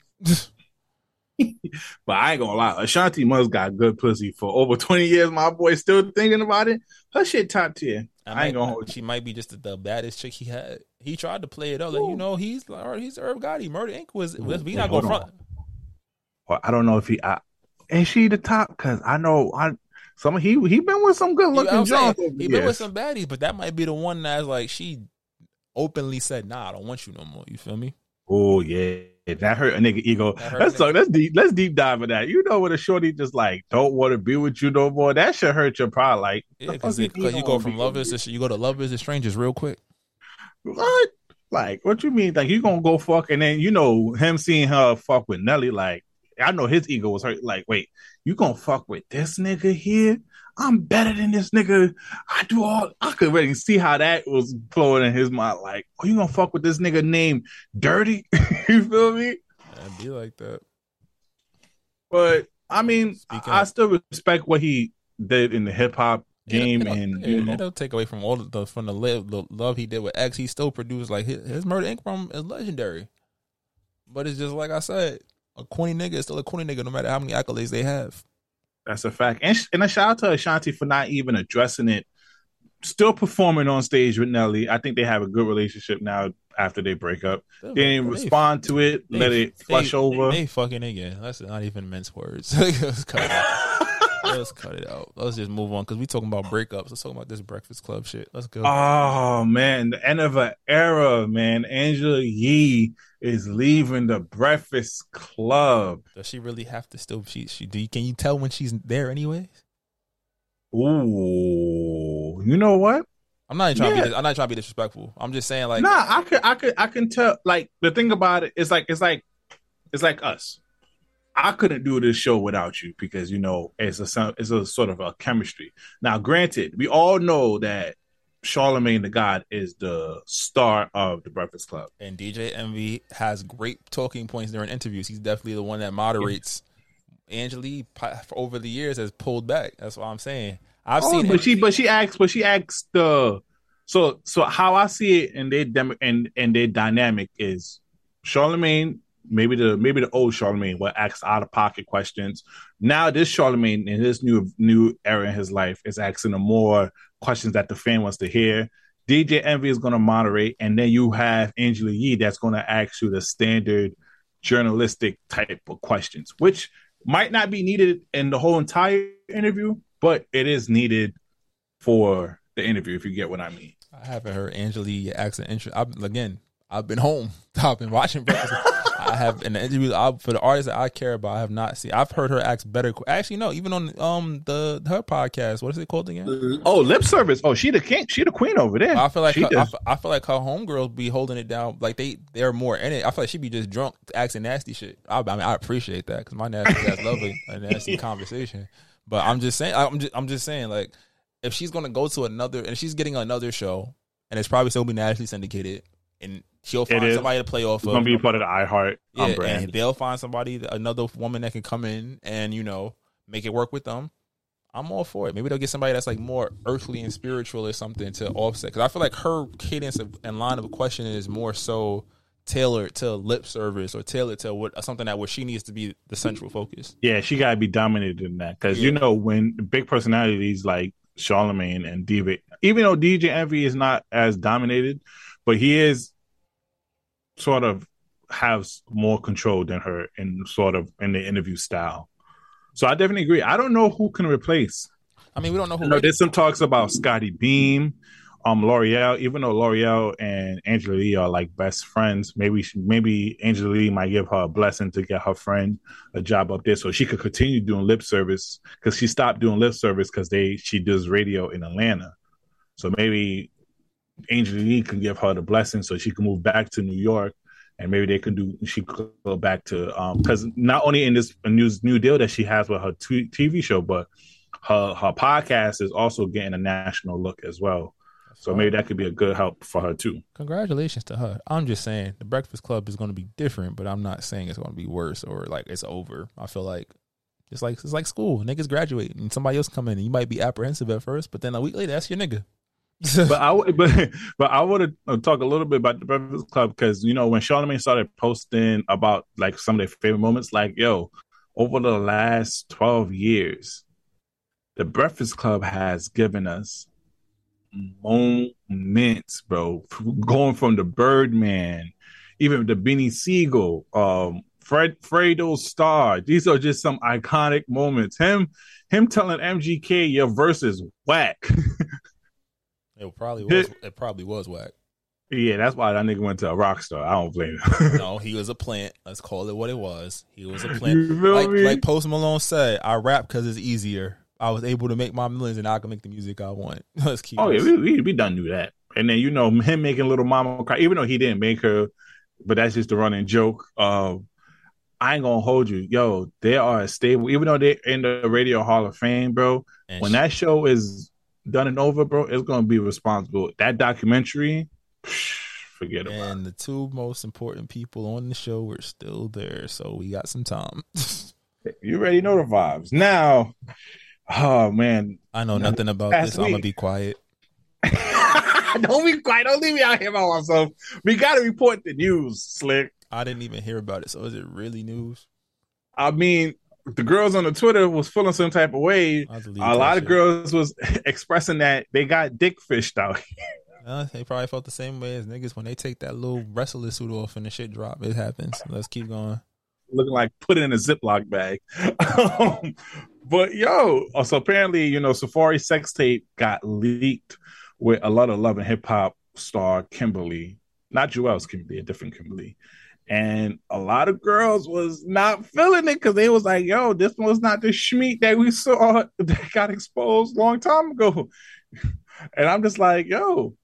But I ain't gonna lie, Ashanti must got good pussy for over twenty years. My boy still thinking about it. Her shit top tier. I, I ain't gonna hold. She might be just the, the baddest chick he had. He tried to play it up, like, you know, he's he's Irv Gotti. Murder Incorporated was was we not going front. Well, I don't know if he. I, is she the top? Because I know I some he he been with some good looking Johns. He been with some baddies, but that might be the one that's like she openly said, "Nah, I don't want you no more." You feel me? Oh yeah. That hurt a nigga ego. That let's talk. Nigga. Let's deep. Let's deep dive in that. You know when a shorty just like don't want to be with you no more. That should hurt your pride. Like, yeah, because you, you go from lovers to you go to lovers to strangers real quick. What? Like, what you mean? Like, you gonna go fuck and then you know him seeing her fuck with Nelly. Like, I know his ego was hurt. Like, wait, you gonna fuck with this nigga here? I'm better than this nigga. I do all. I could really see how that was flowing in his mind. Like, oh, you gonna fuck with this nigga named Dirty? You feel me? I'd be like that. But I mean, Speaking I, I still respect what he did in the hip hop game, yeah, and you know, don't take away from all the from the love, the love he did with X. He still produced like his, his Murder Incorporated from is legendary. But it's just like I said, a corny nigga is still a corny nigga, no matter how many accolades they have. That's a fact, and and a shout out to Ashanti for not even addressing it. Still performing on stage with Nelly. I think they have a good relationship now after they break up. They didn't they, respond to it. They, let it flush they, over. They, they fucking again. That's not even mince words. Let's cut it out. Let's cut it out. Let's just move on because we talking about breakups. Let's talk about this Breakfast Club shit. Let's go. Oh man, the end of an era, man. Angela Yee is leaving the Breakfast Club. Does she really have to still? She she do. You, can you tell when she's there anyways? Ooh, you know what? I'm not even trying yeah. to be. I'm not trying to be disrespectful. I'm just saying, like, nah. I could, I could, I can tell. Like, the thing about it is, like, it's like, it's like us. I couldn't do this show without you because you know it's a it's a sort of a chemistry. Now, granted, we all know that Charlamagne the God is the star of the Breakfast Club, and D J Envy has great talking points during interviews. He's definitely the one that moderates. Yeah. Angela Yee over the years has pulled back. That's what I'm saying. I've oh, seen, but she, but she acts, but she acts the. So, so how I see it, and their dem- and and their dynamic is Charlamagne. Maybe the maybe the old Charlamagne will ask out of pocket questions. Now this Charlamagne in this new new era in his life is asking the more questions that the fan wants to hear. D J Envy is going to moderate, and then you have Angela Yee that's going to ask you the standard journalistic type of questions, which might not be needed in the whole entire interview, but it is needed for the interview, if you get what I mean. I haven't heard Angela Yee ask an intro. I've, again, I've been home. I've been watching Breakfast. I have in the interviews I, for the artists that I care about. I have not seen. I've heard her ask better. Actually, no. Even on um the her podcast, what is it called again? Oh, Lip Service. Oh, she the king. She the queen over there. I feel like her, I, I feel like her homegirls be holding it down. Like they they're more in it. I feel like she be just drunk asking nasty shit. I, I mean, I appreciate that because my nasty that's lovely a nasty conversation. But I'm just saying. I'm just I'm just saying. Like if she's gonna go to another and she's getting another show and it's probably still be nationally syndicated and. She'll find somebody to play off of. It's going to be part of the iHeart yeah, brand. And they'll find somebody, another woman that can come in and, you know, make it work with them. I'm all for it. Maybe they'll get somebody that's, like, more earthly and spiritual or something to offset. Because I feel like her cadence of, and line of questioning is more so tailored to Lip Service or tailored to what something that where she needs to be the central focus. Yeah, she got to be dominated in that. Because, yeah. you know, when big personalities like Charlamagne and D J, even though D J Envy is not as dominated, but he is... sort of has more control than her in sort of in the interview style. So I definitely agree. I don't know who can replace. I mean, we don't know who. No, there's some talks about Scotty Beam, um, L'Oreal. Even though L'Oreal and Angela Yee are like best friends, maybe she, maybe Angela Yee might give her a blessing to get her friend a job up there, so she could continue doing Lip Service because she stopped doing Lip Service because they she does radio in Atlanta. So maybe Angela Yee can give her the blessing so she can move back to New York and maybe they can do she could go back to um because not only in this new, new deal that she has with her t- TV show but her her podcast is also getting a national look as well. That's so fine. Maybe that could be a good help for her too. Congratulations to her. I'm just saying the Breakfast Club is going to be different but I'm not saying it's going to be worse or like it's over. I feel like it's like it's like school. Niggas graduate and somebody else come in and you might be apprehensive at first but then a week later that's your nigga. but I but, but I want to talk a little bit about the Breakfast Club because you know when Charlamagne started posting about like some of their favorite moments, like yo, over the last twelve years, the Breakfast Club has given us moments, bro. Going from the Birdman, even the Beanie Siegel, um, Fred Fredo Starr. These are just some iconic moments. Him him telling M G K your verse is whack. It probably was. It probably was whack. Yeah, that's why that nigga went to a rock star. I don't blame him. No, he was a plant. Let's call it what it was. He was a plant. Like, like Post Malone said, I rap because it's easier. I was able to make my millions, and I can make the music I want. Let's keep. Oh this. yeah, we, we we done do that. And then you know him making Little Mama cry, even though he didn't make her, but that's just the running joke. Um, I ain't gonna hold you. Yo, they are a stable. Even though they're in the Radio Hall of Fame, bro, and when shit. that show is done and over, bro, it's gonna be responsible. That documentary, forget about it. And the two most important people on the show were still there, so we got some time. You already know the vibes. Now, oh, man. I know nothing about this. Week. I'm gonna be quiet. Don't be quiet. Don't leave me out here by myself. We gotta report the news, Slick. I didn't even hear about it. So is it really news? I mean, the girls on the Twitter was feeling some type of way. A lot of shit. girls was expressing that they got dick fished out. Uh, they probably felt the same way as niggas when they take that little wrestler suit off and the shit drop. It happens. Let's keep going. Looking like put it in a Ziploc bag. um, but yo, so apparently, you know, Safari sex tape got leaked with a lot of Love and Hip Hop star Kimberly. Not Jewel's Kimberly, a different Kimberly. And a lot of girls was not feeling it because they was like, yo, this was not the schmeat that we saw that got exposed a long time ago. And I'm just like, yo,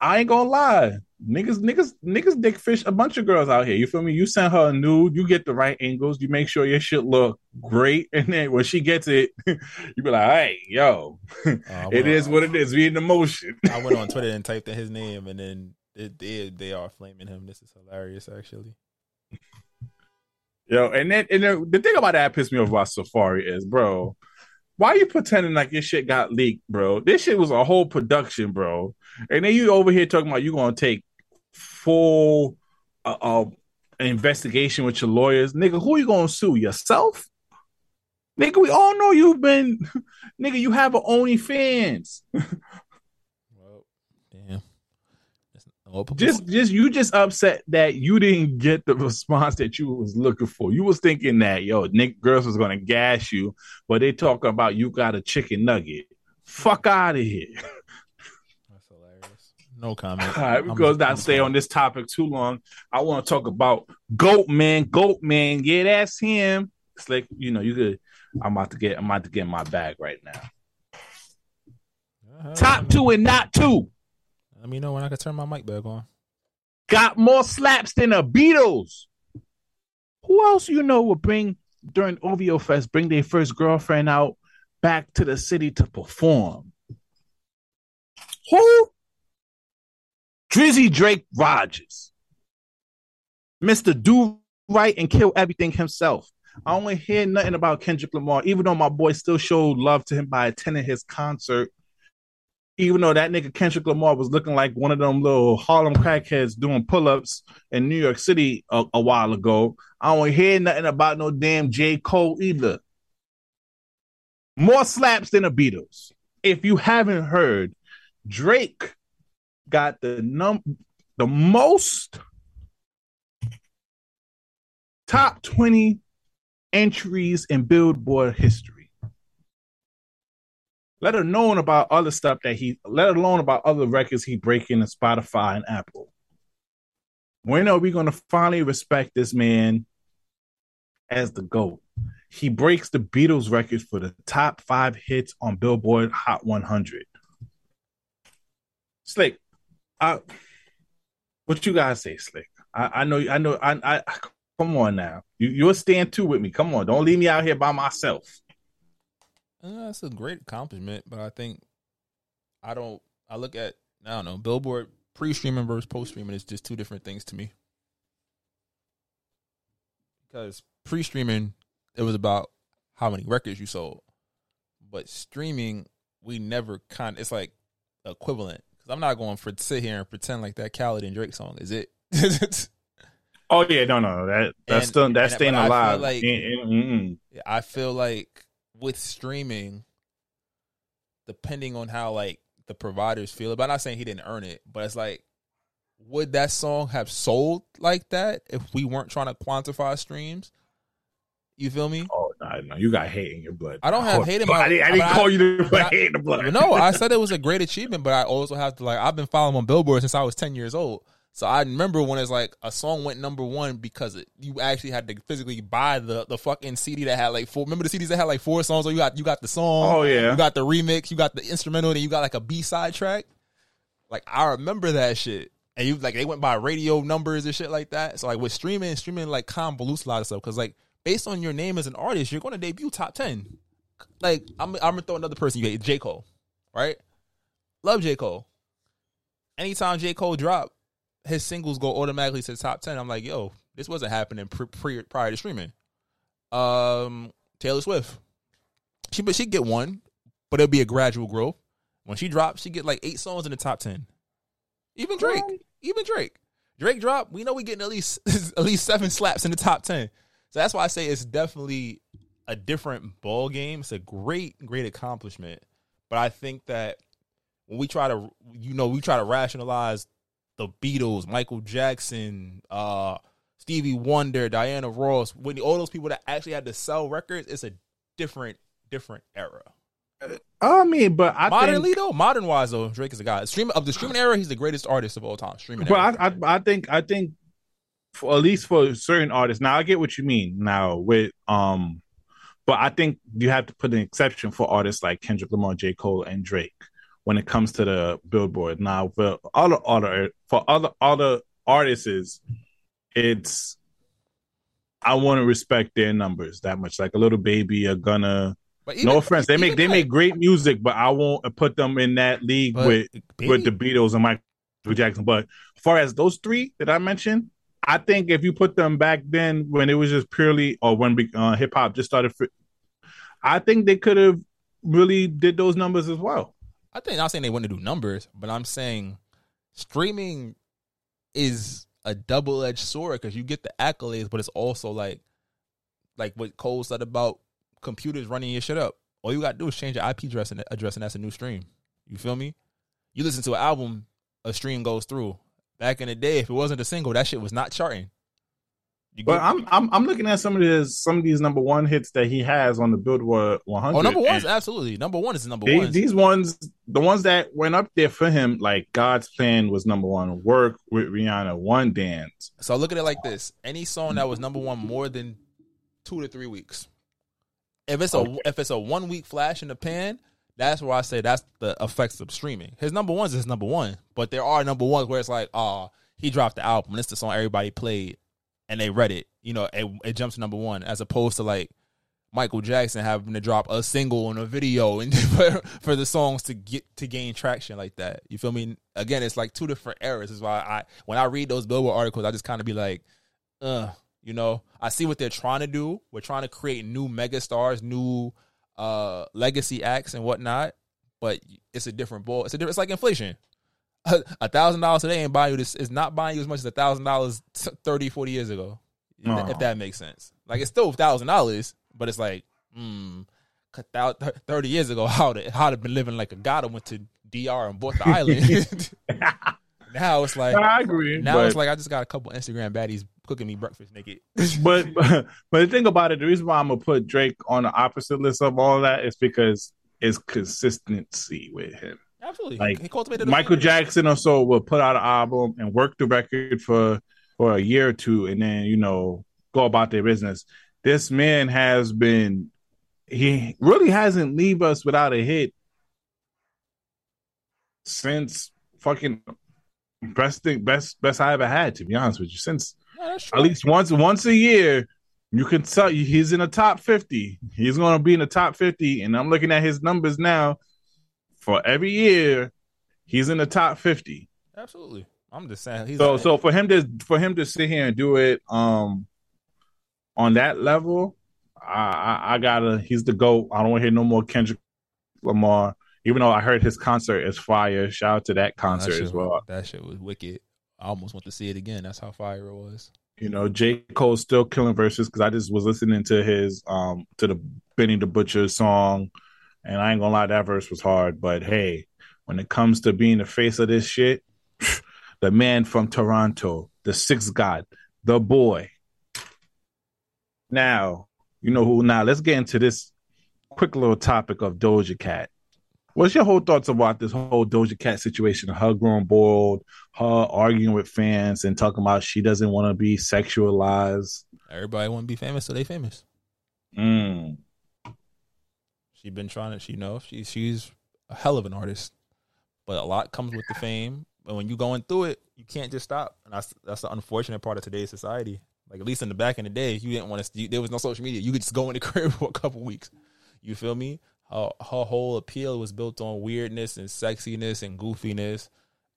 I ain't gonna lie. Niggas, niggas, niggas dick fish a bunch of girls out here. You feel me? You send her a nude, you get the right angles, you make sure your shit look great. And then when she gets it, you be like, hey, yo, uh, it is on, what it is. We in the motion. I went on Twitter and typed in his name and then It, they, they are flaming him. This is hilarious, actually. Yo, and then, and then the thing about that pissed me off about Safari is, bro, why are you pretending like your shit got leaked, bro? This shit was a whole production, bro. And then you over here talking about you going to take full uh, uh, investigation with your lawyers. Nigga, who you going to sue? Yourself? Nigga, we all know you've been... Nigga, you have an OnlyFans. Well, damn. Just, just you just upset that you didn't get the response that you was looking for. You was thinking that yo, Nick girls was gonna gas you, but they talk about you got a chicken nugget. Fuck out of here. That's hilarious. No comment. All right, because I stay on this topic too long. I want to talk about Goat Man. Goat Man, yeah, that's him. It's like you know, you could. I'm about to get. I'm about to get in my bag right now. Uh-huh. Top two and not two. Let me know when I can turn my mic back on. Got more slaps than the Beatles. Who else you know will bring, during O V O Fest, bring their first girlfriend out back to the city to perform? Who? Drizzy Drake Rogers. Mister Do Right and Kill Everything himself. I only hear nothing about Kendrick Lamar, even though my boy still showed love to him by attending his concert. Even though that nigga Kendrick Lamar was looking like one of them little Harlem crackheads doing pull-ups in New York City a, a while ago, I don't hear nothing about no damn J. Cole either. More slaps than the Beatles. If you haven't heard, Drake got the num the most top twenty entries in Billboard history. Let alone about other stuff that he, let alone about other records he breaking in Spotify and Apple. When are we going to finally respect this man as the GOAT? He breaks the Beatles record for the top five hits on Billboard Hot one hundred. Slick, I, what you guys say, Slick? I, I know, I know, I, I come on now. You, you'll stand too with me. Come on, don't leave me out here by myself. That's a great accomplishment, but I think I don't. I look at I don't know Billboard pre-streaming versus post-streaming is just two different things to me. Because pre-streaming, it was about how many records you sold, but streaming, we never kind. Con- it's like equivalent. Because I'm not going for sit here and pretend like that Khaled and Drake song is it. Oh yeah, no, no, that that's and, still, that's and, staying alive. I feel like, mm-hmm. I feel like. With streaming, depending on how like the providers feel about, I'm not saying he didn't earn it, but it's like, would that song have sold like that if we weren't trying to quantify streams? You feel me? Oh no, no, you got hate in your blood. I don't have oh, hate in my. I didn't, I didn't call I, you the I, hate in the blood. No, I said it was a great achievement, but I also have to like I've been following on Billboard since I was ten years old, so I remember when it's like a song went number one because it, you actually had to physically buy the, the fucking C D that had like four. Remember the C Ds that had like four songs? Or you got you got the song. Oh yeah, you got the remix, you got the instrumental, and you got like a B side track. Like I remember that shit. And you like they went by radio numbers and shit like that. So like with streaming, streaming like convolutes a lot of stuff because like based on your name as an artist, you're going to debut top ten. Like I'm, I'm gonna throw another person you hate, J. Cole, right? Love J. Cole. Anytime J. Cole drop, his singles go automatically to the top ten. I'm like, yo, this wasn't happening pre, pre, prior to streaming. Um, Taylor Swift, she but she get one, but it'll be a gradual growth. When she drops, she get like eight songs in the top ten. Even Drake. What? Even Drake, Drake drop. We know we getting at least at least seven slaps in the top ten. So that's why I say it's definitely a different ball game. It's a great, great accomplishment. But I think that when we try to, you know, we try to rationalize the Beatles, Michael Jackson, uh, Stevie Wonder, Diana Ross, Whitney, all those people that actually had to sell records. It's a different, different era. I mean, but I modernly think, though, modern wise though, Drake is a guy. Stream of the streaming era, he's the greatest artist of all time. Streaming, but era. I, I, I think, I think, for, at least for certain artists. Now I get what you mean. Now with um, but I think you have to put an exception for artists like Kendrick Lamar, J. Cole, and Drake when it comes to the Billboard. Now for other other for other other artists, it's I want to respect their numbers that much. Like a Little Baby, a Gunna. Even, no offense, they make they like, make great music, but I won't put them in that league with baby. with the Beatles and Michael Jackson. But as far as those three that I mentioned, I think if you put them back then when it was just purely or when uh, hip hop just started, I think they could have really did those numbers as well. I think not saying they wouldn't do numbers, but I'm saying streaming is a double edged sword because you get the accolades, but it's also like like what Cole said about computers running your shit up. All you gotta do is change your I P address and, address and that's a new stream. You feel me? You listen to an album, a stream goes through. Back in the day, if it wasn't a single, that shit was not charting. You but I'm, I'm I'm looking at some of his some of these number one hits that he has on the Billboard one hundred. Oh, number ones absolutely. Number one is number they, one. These ones, the ones that went up there for him, like God's Plan was number one. Work with Rihanna, One Dance. So look at it like this: any song that was number one more than two to three weeks. If it's a okay. if it's a one week flash in the pan, that's where I say that's the effects of streaming. His number ones is number one, but there are number ones where it's like, oh, he dropped the album. This is the song everybody played, and they read it. You know, it, it jumps to number one, as opposed to like Michael Jackson having to drop a single on a video and for, for the songs to get to gain traction like that. You feel me? Again, it's like two different eras. Is why I when I read those Billboard articles, I just kind of be like, ugh. You know, I see what they're trying to do. We're trying to create new megastars, new uh, legacy acts and whatnot. But it's a different ball. It's a different, it's like inflation. A thousand dollars today ain't buying you this. It's not buying you as much as a thousand dollars thirty, forty years ago. Aww. If that makes sense. Like it's still a thousand dollars, but it's like, hmm, thirty years ago, how to how to been living like a god. I went to D R and bought the island. Now it's like I agree. Now but... it's like I just got a couple Instagram baddies cooking me breakfast naked. but, but but the thing about it, the reason why I'm gonna put Drake on the opposite list of all that is because it's consistency with him. Absolutely. Like he cultivated Michael Jackson or so will put out an album and work the record for for a year or two and then, you know, go about their business. This man has been he really hasn't leave us without a hit since fucking Best thing, best, best I ever had. To be honest with you, since yeah, at least once, once a year, you can tell he's in the top fifty. He's gonna be in the top fifty, and I'm looking at his numbers now. For every year, he's in the top fifty. Absolutely, I'm just saying. He's so, like, so for him to for him to sit here and do it, um, on that level, I, I, I gotta. He's the GOAT. I don't want to hear no more Kendrick Lamar. Even though I heard his concert is fire. Shout out to that concert that shit, as well. That shit was wicked. I almost want to see it again. That's how fire it was. You know, J. Cole's still killing verses because I just was listening to his um to the Benny the Butcher song, and I ain't gonna lie, that verse was hard. But hey, when it comes to being the face of this shit, the man from Toronto, the sixth god, the boy. Now you know who. Now let's get into this quick little topic of Doja Cat. What's your whole thoughts about this whole Doja Cat situation? Her growing bold, her arguing with fans and talking about she doesn't want to be sexualized. Everybody want to be famous, so they famous. Mm. She's been trying to, you know, she, she's a hell of an artist. But a lot comes with the fame. But when you're going through it, you can't just stop. And that's that's the unfortunate part of today's society. Like, at least in the back in the day, you didn't want to. You, there was no social media. You could just go in the crib for a couple weeks. You feel me? Her, her whole appeal was built on weirdness and sexiness and goofiness.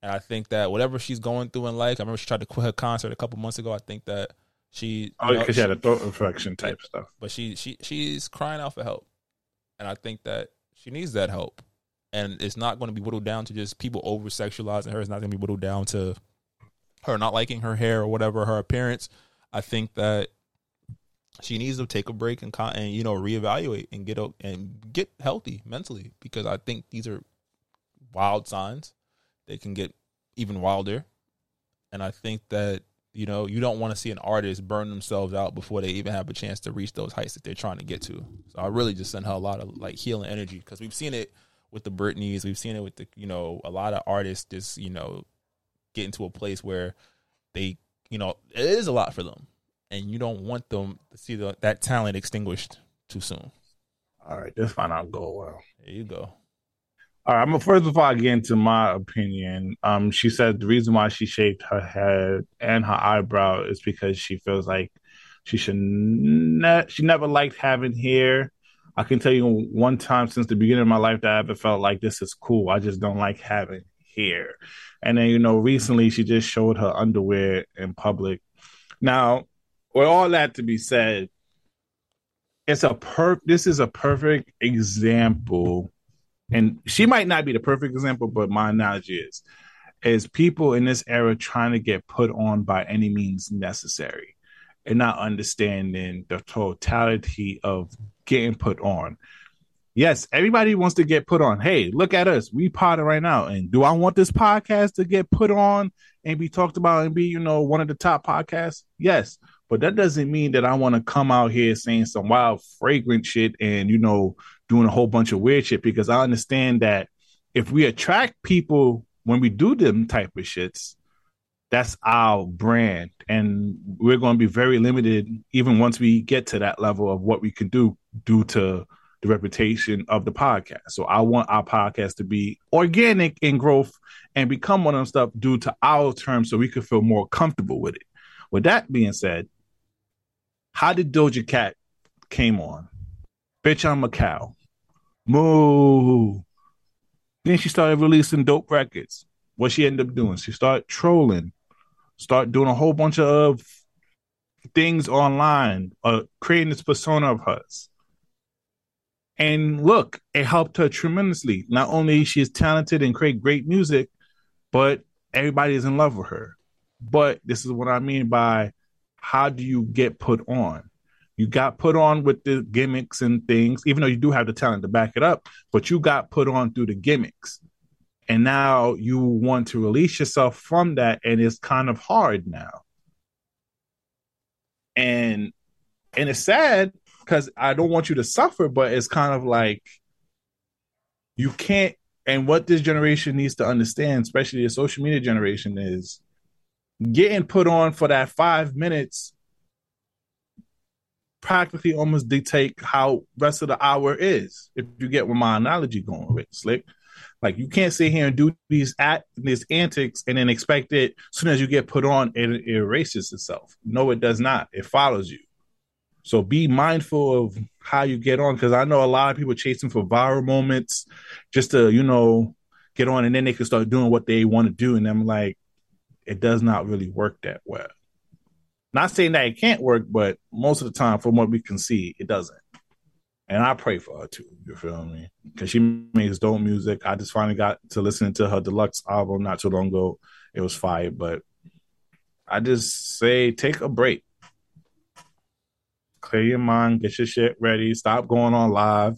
And I think that whatever she's going through in life, I remember she tried to quit her concert a couple months ago. I think that she oh, because she had a throat infection type yeah, stuff. But she she she's crying out for help, and I think that she needs that help. And it's not going to be whittled down to just people over sexualizing her. It's not going to be whittled down to her not liking her hair or whatever, her appearance. I think that she needs to take a break and, and you know, reevaluate and get and get healthy mentally, because I think these are wild signs. They can get even wilder. And I think that, you know, you don't want to see an artist burn themselves out before they even have a chance to reach those heights that they're trying to get to. So I really just send her a lot of, like, healing energy, because we've seen it with the Britneys. We've seen it with, the you know, a lot of artists just, you know, getting to a place where they, you know, it is a lot for them, and you don't want them to see the, that talent extinguished too soon. All right, this might not go well. There you go. All right, I'm gonna first before I get into my opinion. Um, she said the reason why she shaved her head and her eyebrow is because she feels like she should. Ne- she never liked having hair. I can tell you one time since the beginning of my life that I ever felt like this is cool. I just don't like having hair. And then, you know, recently she just showed her underwear in public. Now, with all that to be said, it's a per. This is a perfect example, and she might not be the perfect example, but my analogy is, is people in this era trying to get put on by any means necessary, and not understanding the totality of getting put on. Yes, everybody wants to get put on. Hey, look at us. We potting right now. And do I want this podcast to get put on and be talked about and be, you know, one of the top podcasts? Yes. But that doesn't mean that I want to come out here saying some wild, fragrant shit and, you know, doing a whole bunch of weird shit, because I understand that if we attract people when we do them type of shits, that's our brand. And we're going to be very limited even once we get to that level of what we can do due to the reputation of the podcast. So I want our podcast to be organic in growth and become one of them stuff due to our terms, so we could feel more comfortable with it. With that being said, how did Doja Cat came on? Bitch, I'm a cow. Moo. Then she started releasing dope records. What she ended up doing? She started trolling, start doing a whole bunch of things online, uh, creating this persona of hers. And look, it helped her tremendously. Not only she is talented and create great music, but everybody is in love with her. But this is what I mean by how do you get put on? You got put on with the gimmicks and things, even though you do have the talent to back it up, but you got put on through the gimmicks. And now you want to release yourself from that, and it's kind of hard now. And and it's sad, because I don't want you to suffer, but it's kind of like you can't. And what this generation needs to understand, especially the social media generation, is getting put on for that five minutes practically almost dictate how rest of the hour is. If you get where my analogy going with Slick, like you can't sit here and do these at these antics and then expect it. As soon as you get put on, it, it erases itself. No, it does not. It follows you. So be mindful of how you get on, because I know a lot of people chasing for viral moments just to, you know, get on, and then they can start doing what they want to do. And I'm like, it does not really work that well. Not saying that it can't work, but most of the time, from what we can see, it doesn't. And I pray for her too, you feel me? Because she makes dope music. I just finally got to listen to her deluxe album not too long ago. It was fire, but I just say take a break. Clear your mind, get your shit ready, stop going on live,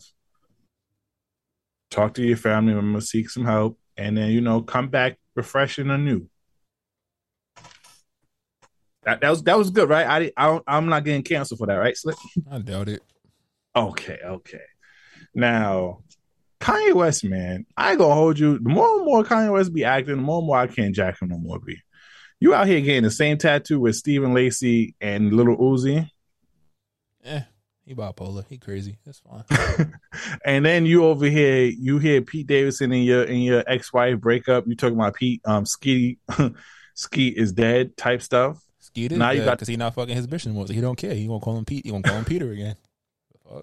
talk to your family member, seek some help, and then, you know, come back refreshing anew. That, that was that was good, right? I, I I'm not getting canceled for that, right, Slick? I doubt it. Okay, okay. Now, Kanye West, man, I ain't gonna hold you. The more and more Kanye West be acting, the more and more I can't jack him no more. Be you out here getting the same tattoo with Stephen Lacey and Little Uzi? Yeah, He bipolar. He crazy. That's fine. And then you over here, you hear Pete Davidson and your and your ex-wife break up. You talking about Pete, um, Skeet, Skeet is dead type stuff. Skeet is now dead because he not fucking his bitch anymore. So he don't care. He gonna call him Pete. He gonna call him Peter again.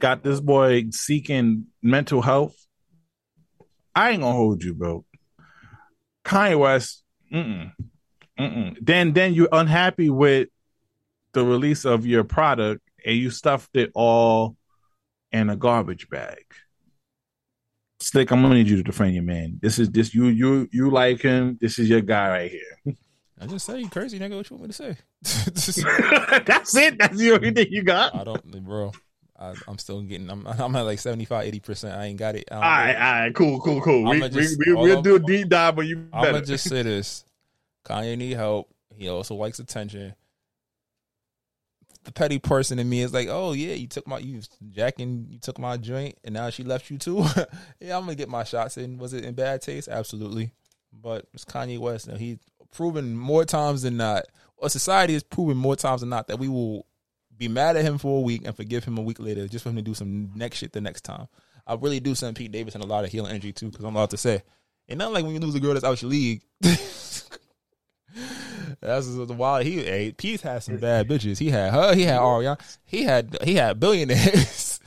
Got this boy seeking mental health. I ain't gonna hold you, bro. Kanye West. Mm-mm. Mm-mm. Then, then you're unhappy with the release of your product, and you stuffed it all in a garbage bag. Slick, I'm gonna need you to defend your man. This is this you you you like him. This is your guy right here. I just say you crazy, nigga. What you want me to say? That's it. That's the only thing you got. I don't, bro. I, I'm still getting. I'm, I'm at like seventy-five, eighty percent. I ain't got it. All right, know. all right, cool, cool, cool. We, just, we, we, we'll I'll, do a deep dive, but you. I'm gonna just say this: Kanye need help. He also likes attention. The petty person in me is like, oh yeah, you took my, you jacking, you took my joint, and now she left you too. Yeah, I'm gonna get my shots in. Was it in bad taste? Absolutely, but it's Kanye West. Now he's proven more times than not, or society has proven more times than not that we will be mad at him for a week and forgive him a week later just for him to do some next shit the next time. I really do send Pete Davidson a lot of healing energy too, because I'm allowed to say, and not like when you lose a girl that's out your league. That's the wild. He hey, Pete had some bad bitches. He had her. He had Ariana. He had he had billionaires.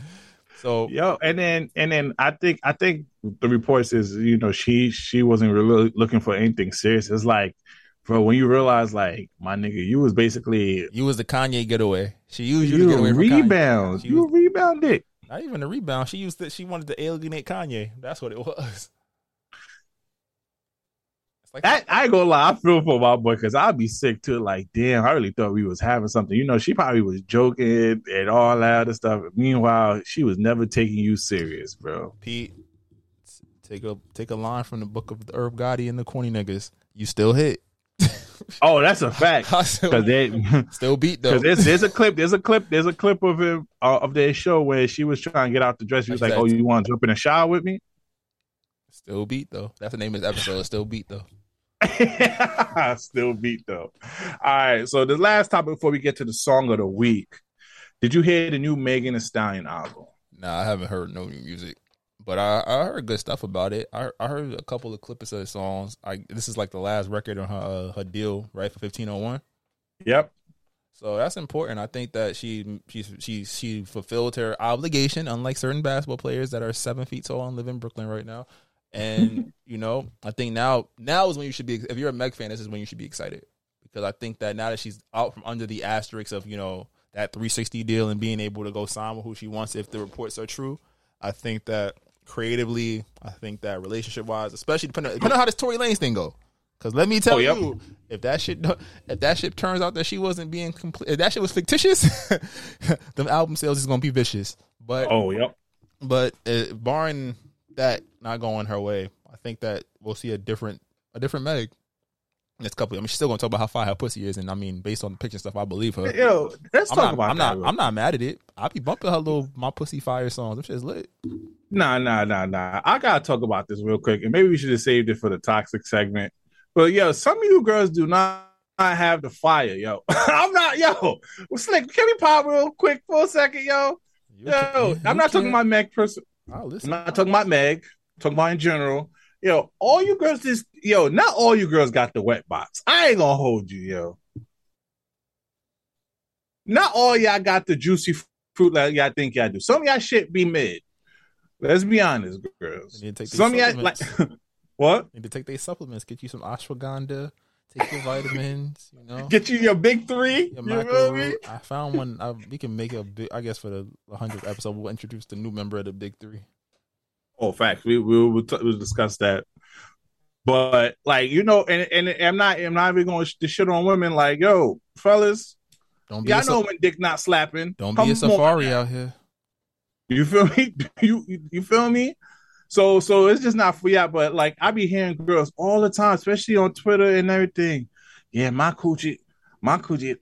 So yo, and then and then I think I think the reports is, you know, she she wasn't really looking for anything serious. It's like, bro, when you realize, like, my nigga, you was basically... You was the Kanye getaway. She used you, you to get away from rebound. Kanye. She you was, rebounded. Not even a rebound. She used to, She wanted to alienate Kanye. That's what it was. It's like I, I ain't gonna lie. I feel for my boy, because I'd be sick, too. Like, damn, I really thought we was having something. You know, she probably was joking and all that other stuff. Meanwhile, she was never taking you serious, bro. Pete, take a, take a line from the book of the Irv Gotti and the corny niggas. You still hit. Oh, that's a fact. Because they still beat though. Because there's a clip, there's a clip, there's a clip of him uh, of their show where she was trying to get out the dress. She was exactly. like, "Oh, you want to jump in the shower with me?" Still beat though. That's the name of this episode. Still beat though. Still beat though. All right. So the last topic before we get to the song of the week, did you hear the new Megan Thee Stallion album? Nah, I haven't heard no new music. But I, I heard good stuff about it. I, I heard a couple of clips of the songs. I, this is like the last record on her uh, her deal, right, for fifteen oh one. Yep. So that's important. I think that she she she she fulfilled her obligation, unlike certain basketball players that are seven feet tall and live in Brooklyn right now. And you know, I think now now is when you should be. If you're a Meg fan, this is when you should be excited, because I think that now that she's out from under the asterisks of, you know, that three sixty deal and being able to go sign with who she wants if the reports are true, I think that. Creatively, I think that relationship wise, especially depending on, depending on how this Tory Lanez thing go, because let me tell oh, yep. you, if that shit, if that shit turns out that she wasn't being complete, if that shit was fictitious, them album sales is gonna be vicious. But oh yep, but uh, barring that not going her way, I think that we'll see a different, a different Meg. Next couple, I mean, she's still gonna talk about how fire her pussy is, and I mean, based on the picture and stuff, I believe her. Yo, let's I'm talk not, about I'm that. Not, really. I'm not mad at it. I be bumping her little my pussy fire songs. Them shit's lit. Nah, nah, nah, nah. I gotta talk about this real quick, and maybe we should have saved it for the toxic segment. But yo, some of you girls do not have the fire, yo. I'm not, yo. Slick, can we pop real quick for a second, yo? You yo, can, I'm not can. talking about Meg person. I'm not talking about Meg. I'm talking about in general. Yo, all you girls just yo, not all you girls got the wet box. I ain't gonna hold you, yo. Not all y'all got the juicy fruit like y'all think y'all do. Some of y'all shit be mid. Let's be honest, girls. Some of y'all like what? Need to take their supplements. Get you some ashwagandha. Take your vitamins. You know, get you your big three. Your you know what I mean? I found one. I, we can make a big. I guess for the hundredth episode, we'll introduce the new member of the big three. Oh, facts. We we will t- we'll discuss that, but like you know, and, and, and I'm not I'm not even going to shit on women. Like yo, fellas, don't be y'all a, know when dick not slapping. Don't Come be a safari on. out here. You feel me? You, you you feel me? So so it's just not for y'all. But like I be hearing girls all the time, especially on Twitter and everything. Yeah, my coochie, my coochie.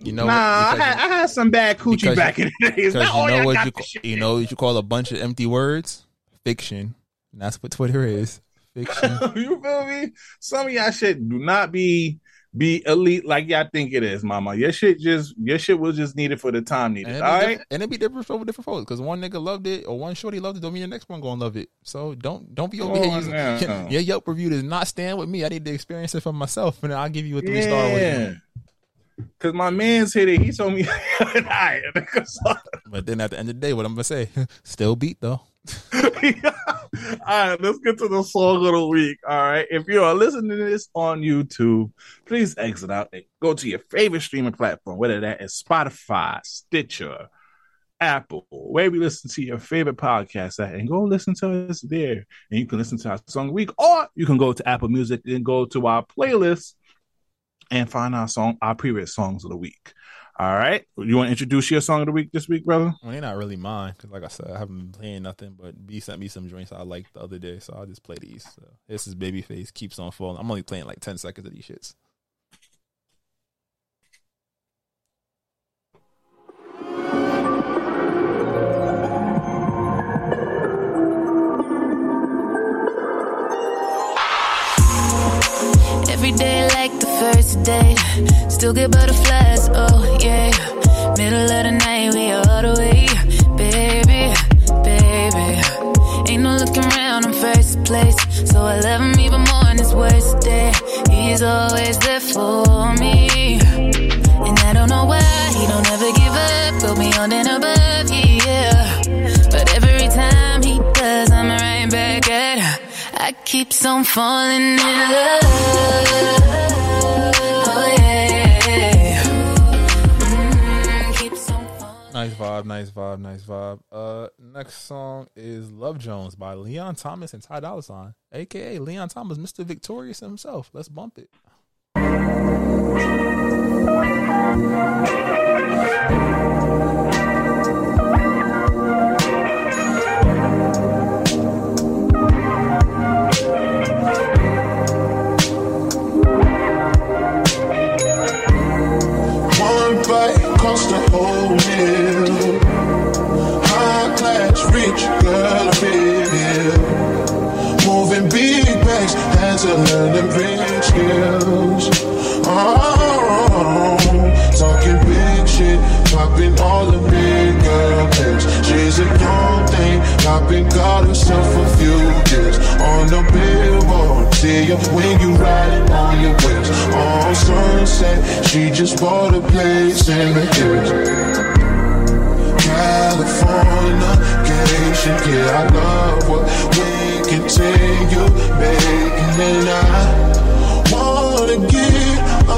You know, nah, I had, you, I had some bad coochie back in the days. Not all y'all got the shit. You know what you call a bunch of empty words. Fiction. And that's what Twitter is. Fiction. You feel me? Some of y'all shit do not be be elite like y'all think it is, mama. Your shit just your shit was just needed for the time needed. All right, and it be different for different folks, because one nigga loved it or one shorty loved it don't mean the next one gonna love it. So don't don't be over here using your, your Yelp review does not stand with me. I need to experience it for myself, and I'll give you a three yeah. star. With you. Cause my man's hit it. He told me, but then at the end of the day, what I'm gonna say? Still beat though. Yeah. All right, let's get to the song of the week. All right, if you are listening to this on YouTube, please exit out and go to your favorite streaming platform, whether that is Spotify, Stitcher, Apple, wherever you listen to your favorite podcast at, and go listen to us there. And you can listen to our song of the week, or you can go to Apple Music and go to our playlist and find our song, our previous songs of the week. All right, you want to introduce your song of the week this week, brother? Well, they're not really mine, because like I said, I haven't been playing nothing, but B sent me some joints I liked the other day, so I'll just play these. So, this is Babyface, Keeps on Falling. I'm only playing like ten seconds of these shits. Every day like the first day, still get butterflies, oh yeah. Middle of the night, we all the way, baby, baby. Ain't no looking around, I'm first place, so I love him even more on his worst day. He's always there for me, and I don't know why, he don't ever give up, go beyond and above, yeah. But every time he does, I'm right back at him. I keeps on falling in love, oh yeah. Mm-hmm. Keeps on falling. Nice vibe, nice vibe, nice vibe. Uh, next song is Love Jones by Leon Thomas and Ty Dolla Sign, aka Leon Thomas, Mister Victorious himself. Let's bump it. The whole meal, high class, rich girl, baby, moving big bags, had to learn them rich skills. Oh, talking big shit, popping all the big girl pills. She's a young thing, popping got herself a few years on the billboard. See her when you riding on your wheels. On Sunset, she just bought a place in the hills. Californication, yeah, I love what we continue making, and I wanna get a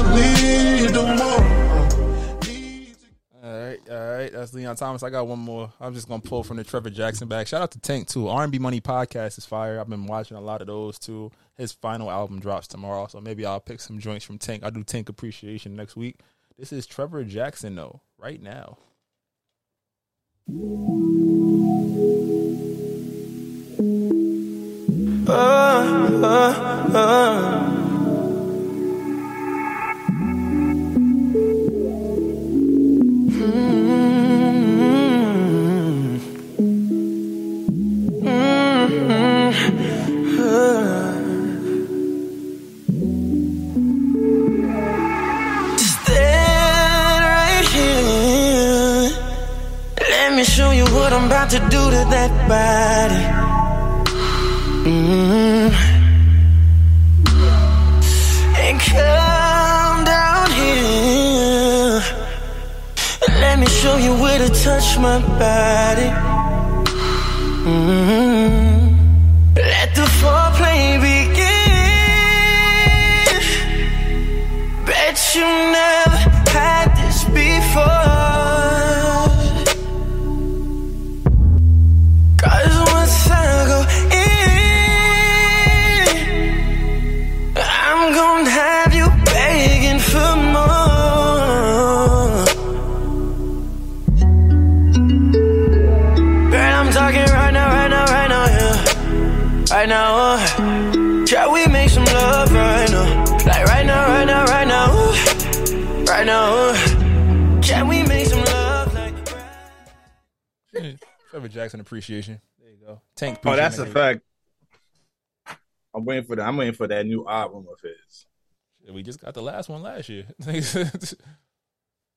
little more. All right, all right, that's Leon Thomas. I got one more. I'm just gonna pull from the Trevor Jackson bag. Shout out to Tank too. R and B Money Podcast is fire. I've been watching a lot of those too. His final album drops tomorrow, so maybe I'll pick some joints from Tank. I'll do Tank appreciation next week. This is Trevor Jackson though, right now. Uh, uh, uh. What I'm about to do to that body, mm-hmm. And come down here, let me show you where to touch my body, mm-hmm. Let the foreplay begin. Bet you never had this before. Right now, oh, shall we make some love right now? Like right now, right now, right now, oh, right now, oh, shall we make some love? Like right. Trevor Jackson appreciation. There you go. Tank. Oh, that's a fact. I'm waiting for that. I'm waiting for that new album of his. We just got the last one last year.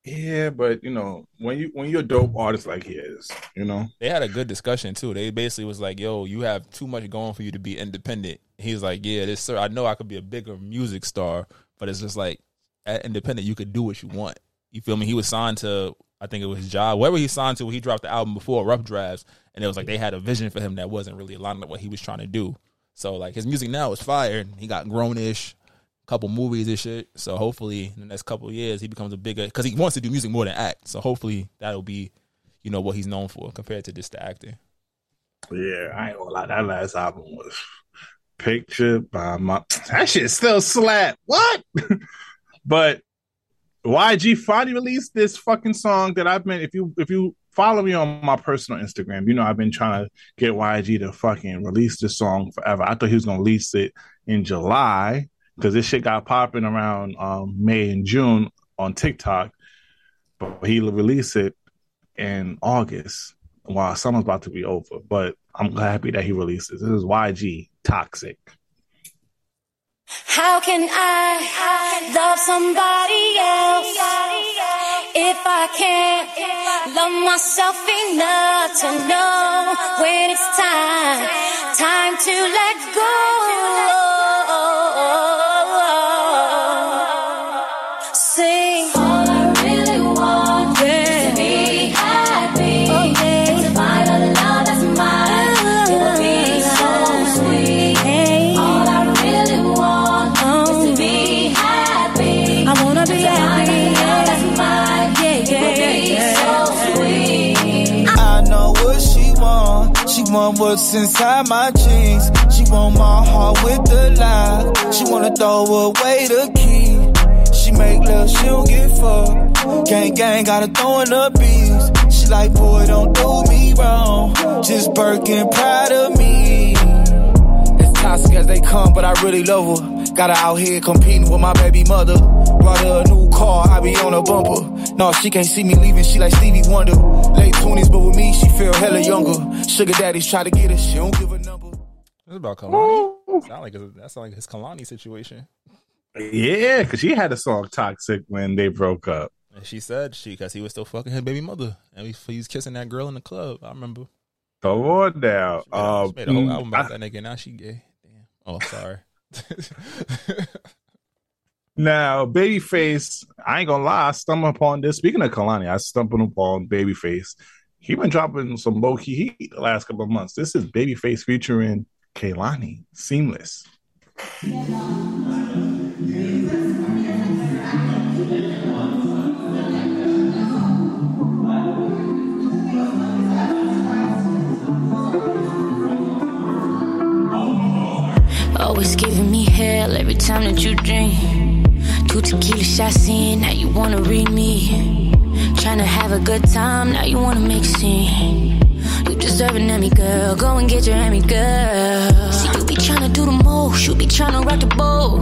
Yeah, but you know, when you when you're a dope artist like he is, you know, they had a good discussion too. They basically was like, "Yo, you have too much going for you to be independent." He's like, "Yeah, this sir, I know I could be a bigger music star, but it's just like at independent, you could do what you want." You feel me? He was signed to, I think it was Job, wherever he signed to. He dropped the album before Rough Drafts, and it was like they had a vision for him that wasn't really aligned with what he was trying to do. So like his music now is fire. He got grown-ish, couple movies and shit. So hopefully in the next couple of years he becomes a bigger, because he wants to do music more than act. So hopefully that'll be, you know, what he's known for compared to just the acting. Yeah, I ain't gonna lie. That last album was Picture by My. That shit still slap. What? But Y G finally released this fucking song that I've been. If you if you follow me on my personal Instagram, you know I've been trying to get Y G to fucking release this song forever. I thought he was gonna release it in July, because this shit got popping around um, May and June on TikTok. But he'll release it in August while summer's about to be over. But I'm happy that he releases. This is Y G, Toxic. How can I love somebody else if I can't love myself enough to know when it's time, time to let go? What's inside my jeans? She want my heart with the lie. She wanna throw away the key. She make love, she don't get fucked. Gang gang gotta throw in the beats. She like, boy, don't do me wrong. Just Birkin, proud of me. It's toxic as they come, but I really love her. Got her out here competing with my baby mother. Brought her a new car, I be on a bumper. No, she can't see me leaving, she like Stevie Wonder. Late twenties, but with me, she feel hella younger. Sugar daddies try to get her, she don't give a number. This is about Kalani. Sound like a, that sound like his Kalani situation. Yeah, because she had a song Toxic when they broke up. And she said she, because he was still fucking his baby mother. And he, he was kissing that girl in the club, I remember. Go on now. She made, uh, she made a whole album about I, that nigga, now she gay. Damn. Oh, sorry. Now, Babyface, I ain't gonna lie, I stumbled upon this. Speaking of Kalani, I stumbled upon Babyface. He been dropping some low-key heat the last couple of months. This is Babyface featuring Kalani, Seamless. Always giving me hell every time that you drink. Two tequila shots in, now you wanna read me. Tryna have a good time, now you wanna make scene. You deserve an Emmy, girl, go and get your Emmy, girl. See, you be tryna do the most, you be tryna rock the boat.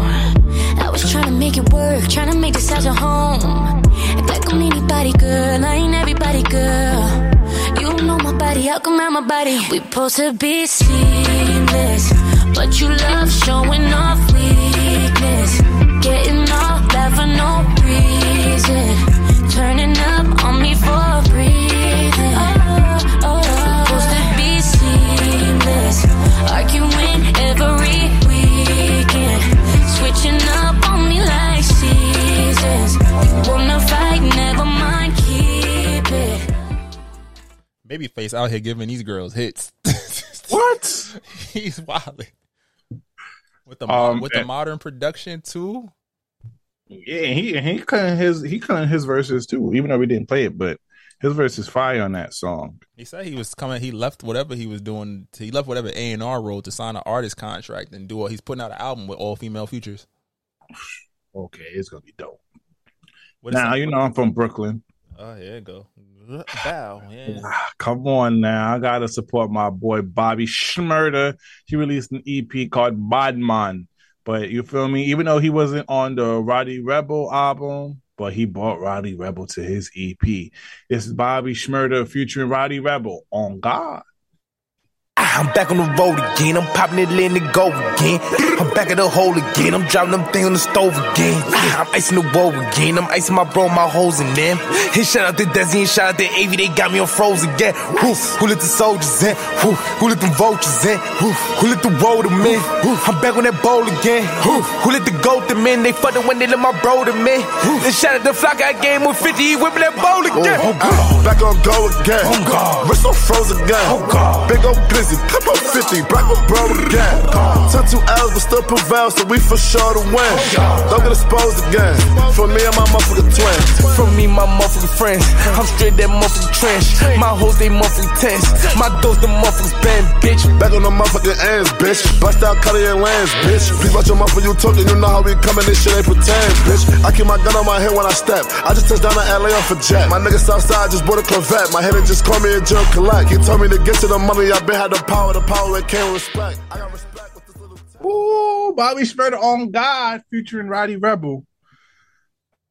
I was tryna make it work, tryna make this as a home. Act like I'm anybody, girl, I ain't everybody, girl. You don't know my body, how come out my body? We supposed to be seamless, but you love showing off weakness. Getting off that for no reason. Turning up on me for breathing. Oh, oh, supposed to be seamless. Arguing every weekend. Switching up on me like seasons. You wanna fight, never mind, keep it. Babyface out here giving these girls hits. What? He's wildin'. With the um, with the modern production too, yeah, he he cut his he cut his verses too, even though we didn't play it, but his verse is fire on that song. He said he was coming, he left whatever he was doing, to, he left whatever A and R role to sign an artist contract and do all. He's putting out an album with all female features. Okay, it's gonna be dope. What now you know I'm from Brooklyn. Oh, here you go. Wow, yeah. Come on now. I got to support my boy Bobby Schmurder. He released an E P called Bodman. But you feel me? Even though he wasn't on the Roddy Rebel album, but he brought Roddy Rebel to his E P. This is Bobby Schmurder featuring Roddy Rebel on God. I'm back on the road again. I'm popping it, letting it go again. I'm back at the hole again. I'm dropping them things on the stove again. I'm icing the wall again. I'm icing my bro, my hoes in them. And shout out to Desi and shout out to Avy. They got me on froze again. Woo. Who let the soldiers in? Woo. Who let the vultures in? Woo. Who let the road them in? Woo. I'm back on that bowl again. Woo. Who let the goat them in? They fucking when they let my bro them in. And shout out to Flock. I game with fifty. He whipping that bowl again. Oh, oh, back on go again. Oh, God. Wrist on froze again. Oh, God. Big old glizzy. Pop up fifty. Black on bro again. Took two hours but still prevail, so we for sure to win. Don't get exposed again. From me and my motherfucking twins. From me, my motherfucking friends. I'm straight that motherfucking trench. My hoes, they motherfucking tense. My dose, the motherfuckers bend, bitch. Back on the motherfucking ends, bitch. Bust out Cutty and Lance, bitch. Please watch your mouth when you talking. You know how we coming. This shit ain't pretend, bitch. I keep my gun on my head when I step. I just touched down in L A off a jet. My niggas outside just bought a Corvette. My head just called me a jerk collect. He told me to get to the money. I been had the power, the power that came with respect. I got respect with this little t- Ooh, Bobby Shmurda on God featuring Roddy Rebel.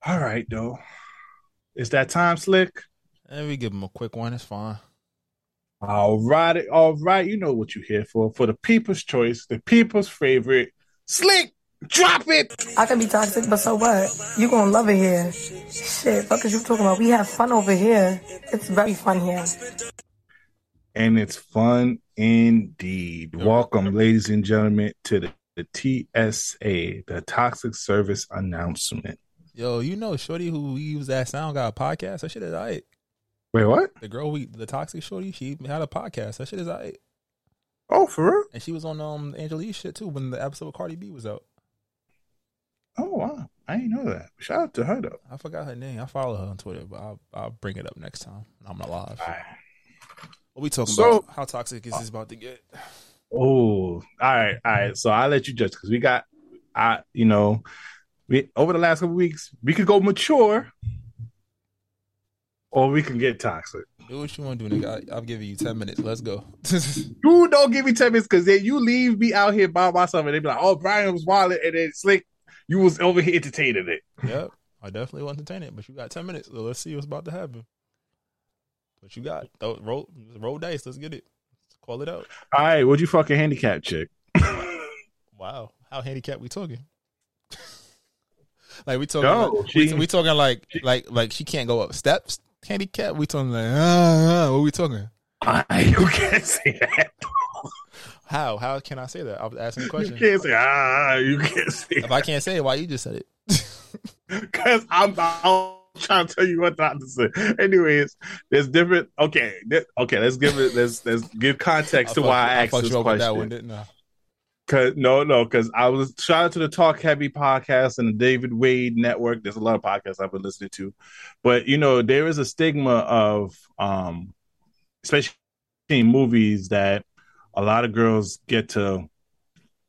All right, though. Is that time, Slick? And we give him a quick one. It's fine. All right. All right. You know what you're here for. For the people's choice, the people's favorite. Slick, drop it. I can be toxic, but so what? You going to love it here. Shit, fuck is you talking about? We have fun over here. It's very fun here. And it's fun indeed. Welcome, ladies and gentlemen, to the, the T S A, the Toxic Service Announcement. Yo, you know shorty who we use that sound got a podcast? That shit is all right. Wait, what? The girl, we the toxic shorty, she had a podcast. That shit is all right. Oh, for real? And she was on um Angela Yee shit, too, when the episode of Cardi B was out. Oh, wow. I didn't know that. Shout out to her, though. I forgot her name. I follow her on Twitter, but I'll, I'll bring it up next time. I'm not live. All right. What we talking so, about? How toxic is this about to get? Oh, all right. All right. So I'll let you judge because we got, I you know... We, over the last couple weeks, we could go mature or we can get toxic. Do what you want to do, nigga. I, I'm giving you ten minutes. Let's go. You don't give me ten minutes because then you leave me out here by myself and they be like, oh, Brian was wild and then Slick, you was over here entertaining it. Yep. I definitely was entertaining it, but you got ten minutes. So let's see what's about to happen. What you got? Throw, roll, roll dice. Let's get it. Let's call it out. All right. What'd you fucking handicap, chick? Wow. How handicapped we talking? Like we talking, no, like, she, we, we talking like like like she can't go up steps. Handicap. We talking like, uh, uh, what we talking? I, you can't say that. How? How can I say that? I was asking a question. You can't say ah. You can't say. If that. I can't say it, why you just said it? Because I'm, I'm trying to tell you what not to say. Anyways, there's different. Okay, there, okay. Let's give it. Let's let's give context to why I, I asked I this question. That one, didn't I? Cause, no, no, because I was shout out to the Talk Heavy podcast and the David Wade Network. There's a lot of podcasts I've been listening to, but you know there is a stigma of, um, especially in movies, that a lot of girls get to.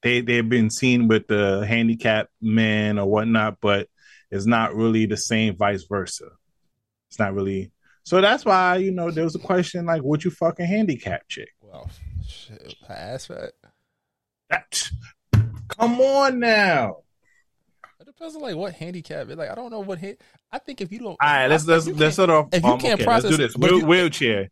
They they've been seen with the handicapped men or whatnot, but it's not really the same. Vice versa, it's not really. So that's why you know there was a question like, "Would you fucking handicap chick?" Well, shit, I asked that. Come on now. It depends on like what handicap. Like I don't know what. Ha- I think if you don't. All right, let's let's let's can't, start off. If you um, can't okay, process, let's do this. Wheel, you, wheelchair.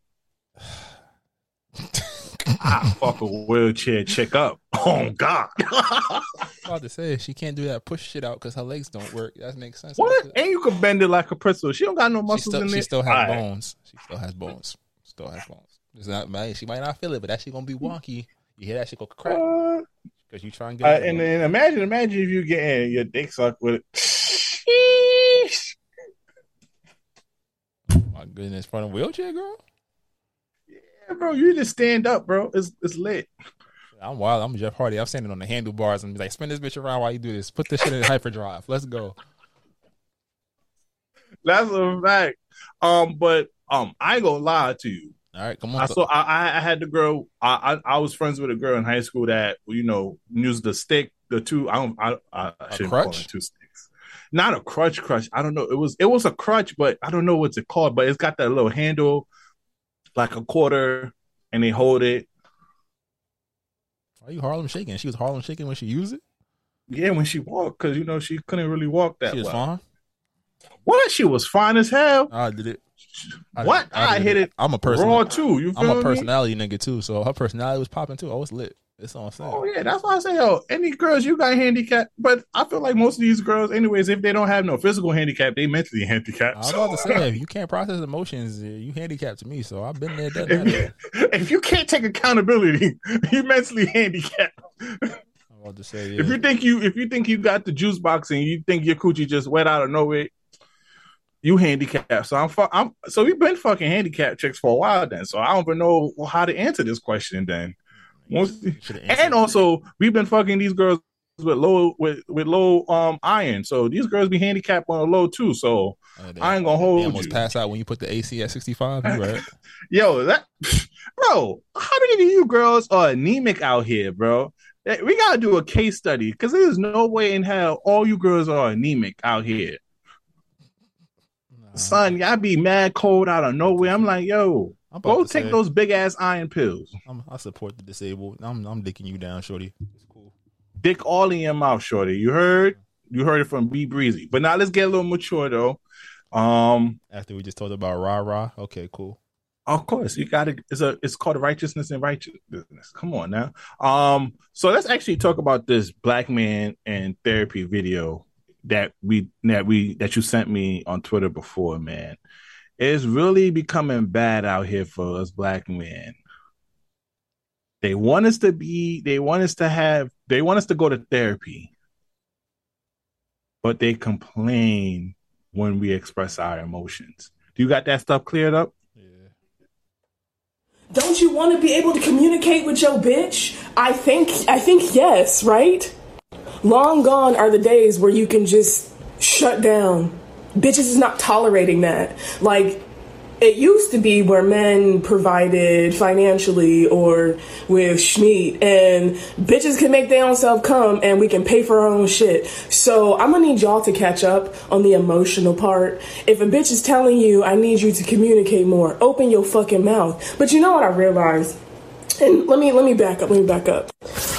I fuck a wheelchair. Check up. Oh God. I was about to say she can't do that push shit out because her legs don't work. That makes sense. What? Like, and you can bend it like a pretzel. She don't got no muscles still, in there. She still has All bones. Right. She still has bones. Still has bones. It's not. Man, she might not feel it, but that shit gonna be wonky. You hear that shit go crack because uh, you try and get uh, and then imagine, imagine if you get your dick sucked with it. Sheesh. My goodness, front of a wheelchair, girl. Yeah, bro, you just stand up, bro. It's it's lit. I'm wild. I'm Jeff Hardy. I'm standing on the handlebars and be like, spin this bitch around while you do this. Put this shit in hyperdrive. Let's go. That's a fact. Um, but um, I ain't gonna lie to you. All right, come on. I saw, I, I had the girl. I, I I was friends with a girl in high school that you know used the stick, the two. I don't. I, I shouldn't call it two sticks. Not a crutch, crutch. I don't know. It was it was a crutch, but I don't know what's it called. But it's got that little handle, like a quarter, and they hold it. Why are you Harlem shaking? She was Harlem shaking when she used it. Yeah, when she walked, because you know she couldn't really walk that. She was well. fine. What? She was fine as hell. I did it. I, what? I, I hit it. I'm a person. Raw too. You feel I'm a personality me? Nigga too. So her personality was popping too. Oh, it's lit. That's all I'm saying. Oh yeah, that's why I say, yo, any girls you got handicapped, but I feel like most of these girls, anyways, if they don't have no physical handicap, they mentally handicapped. I was so. about to say, if you can't process emotions, you handicapped to me. So I've been there, done that. If, if you can't take accountability, you mentally handicapped. I'm about to say, yeah. if you think you if you think you got the juice box and you think your coochie just wet out of nowhere, you handicapped. So I'm, fu- I'm so we've been fucking handicapped chicks for a while then. So I don't even know how to answer this question then. And also, we've been fucking these girls with low with, with low um iron, so these girls be handicapped on a low too. So oh, they, I ain't gonna hold. They almost you. Pass out when you put the A C at sixty-five. Right? Yo, that bro, how many of you girls are anemic out here, bro? We gotta do a case study because there's no way in hell all you girls are anemic out here. Nah. Son, y'all be mad cold out of nowhere. I'm like, yo. I'm Go take say, those big ass iron pills. I'm, I support the disabled. I'm, I'm dicking you down, shorty. It's cool. Dick all in your mouth, shorty. You heard? You heard it from B Breezy. But now let's get a little mature though. Um, after we just talked about rah rah. Okay, cool. Of course, you got it. It's a. It's called righteousness and righteousness. Come on now. Um, so let's actually talk about this black man and therapy video that we that we that you sent me on Twitter before, man. It's really becoming bad out here for us black men. They want us to be, they want us to have, they want us to go to therapy. But they complain when we express our emotions. Do you got that stuff cleared up? Yeah. Don't you want to be able to communicate with your bitch? I think, I think yes, right? Long gone are the days where you can just shut down. Bitches is not tolerating that. Like, it used to be where men provided financially or with schmeat, and bitches can make their own self come, and we can pay for our own shit. So I'm gonna need y'all to catch up on the emotional part. If a bitch is telling you, I need you to communicate more, open your fucking mouth. But you know what I realized? And let me let me back up, let me back up.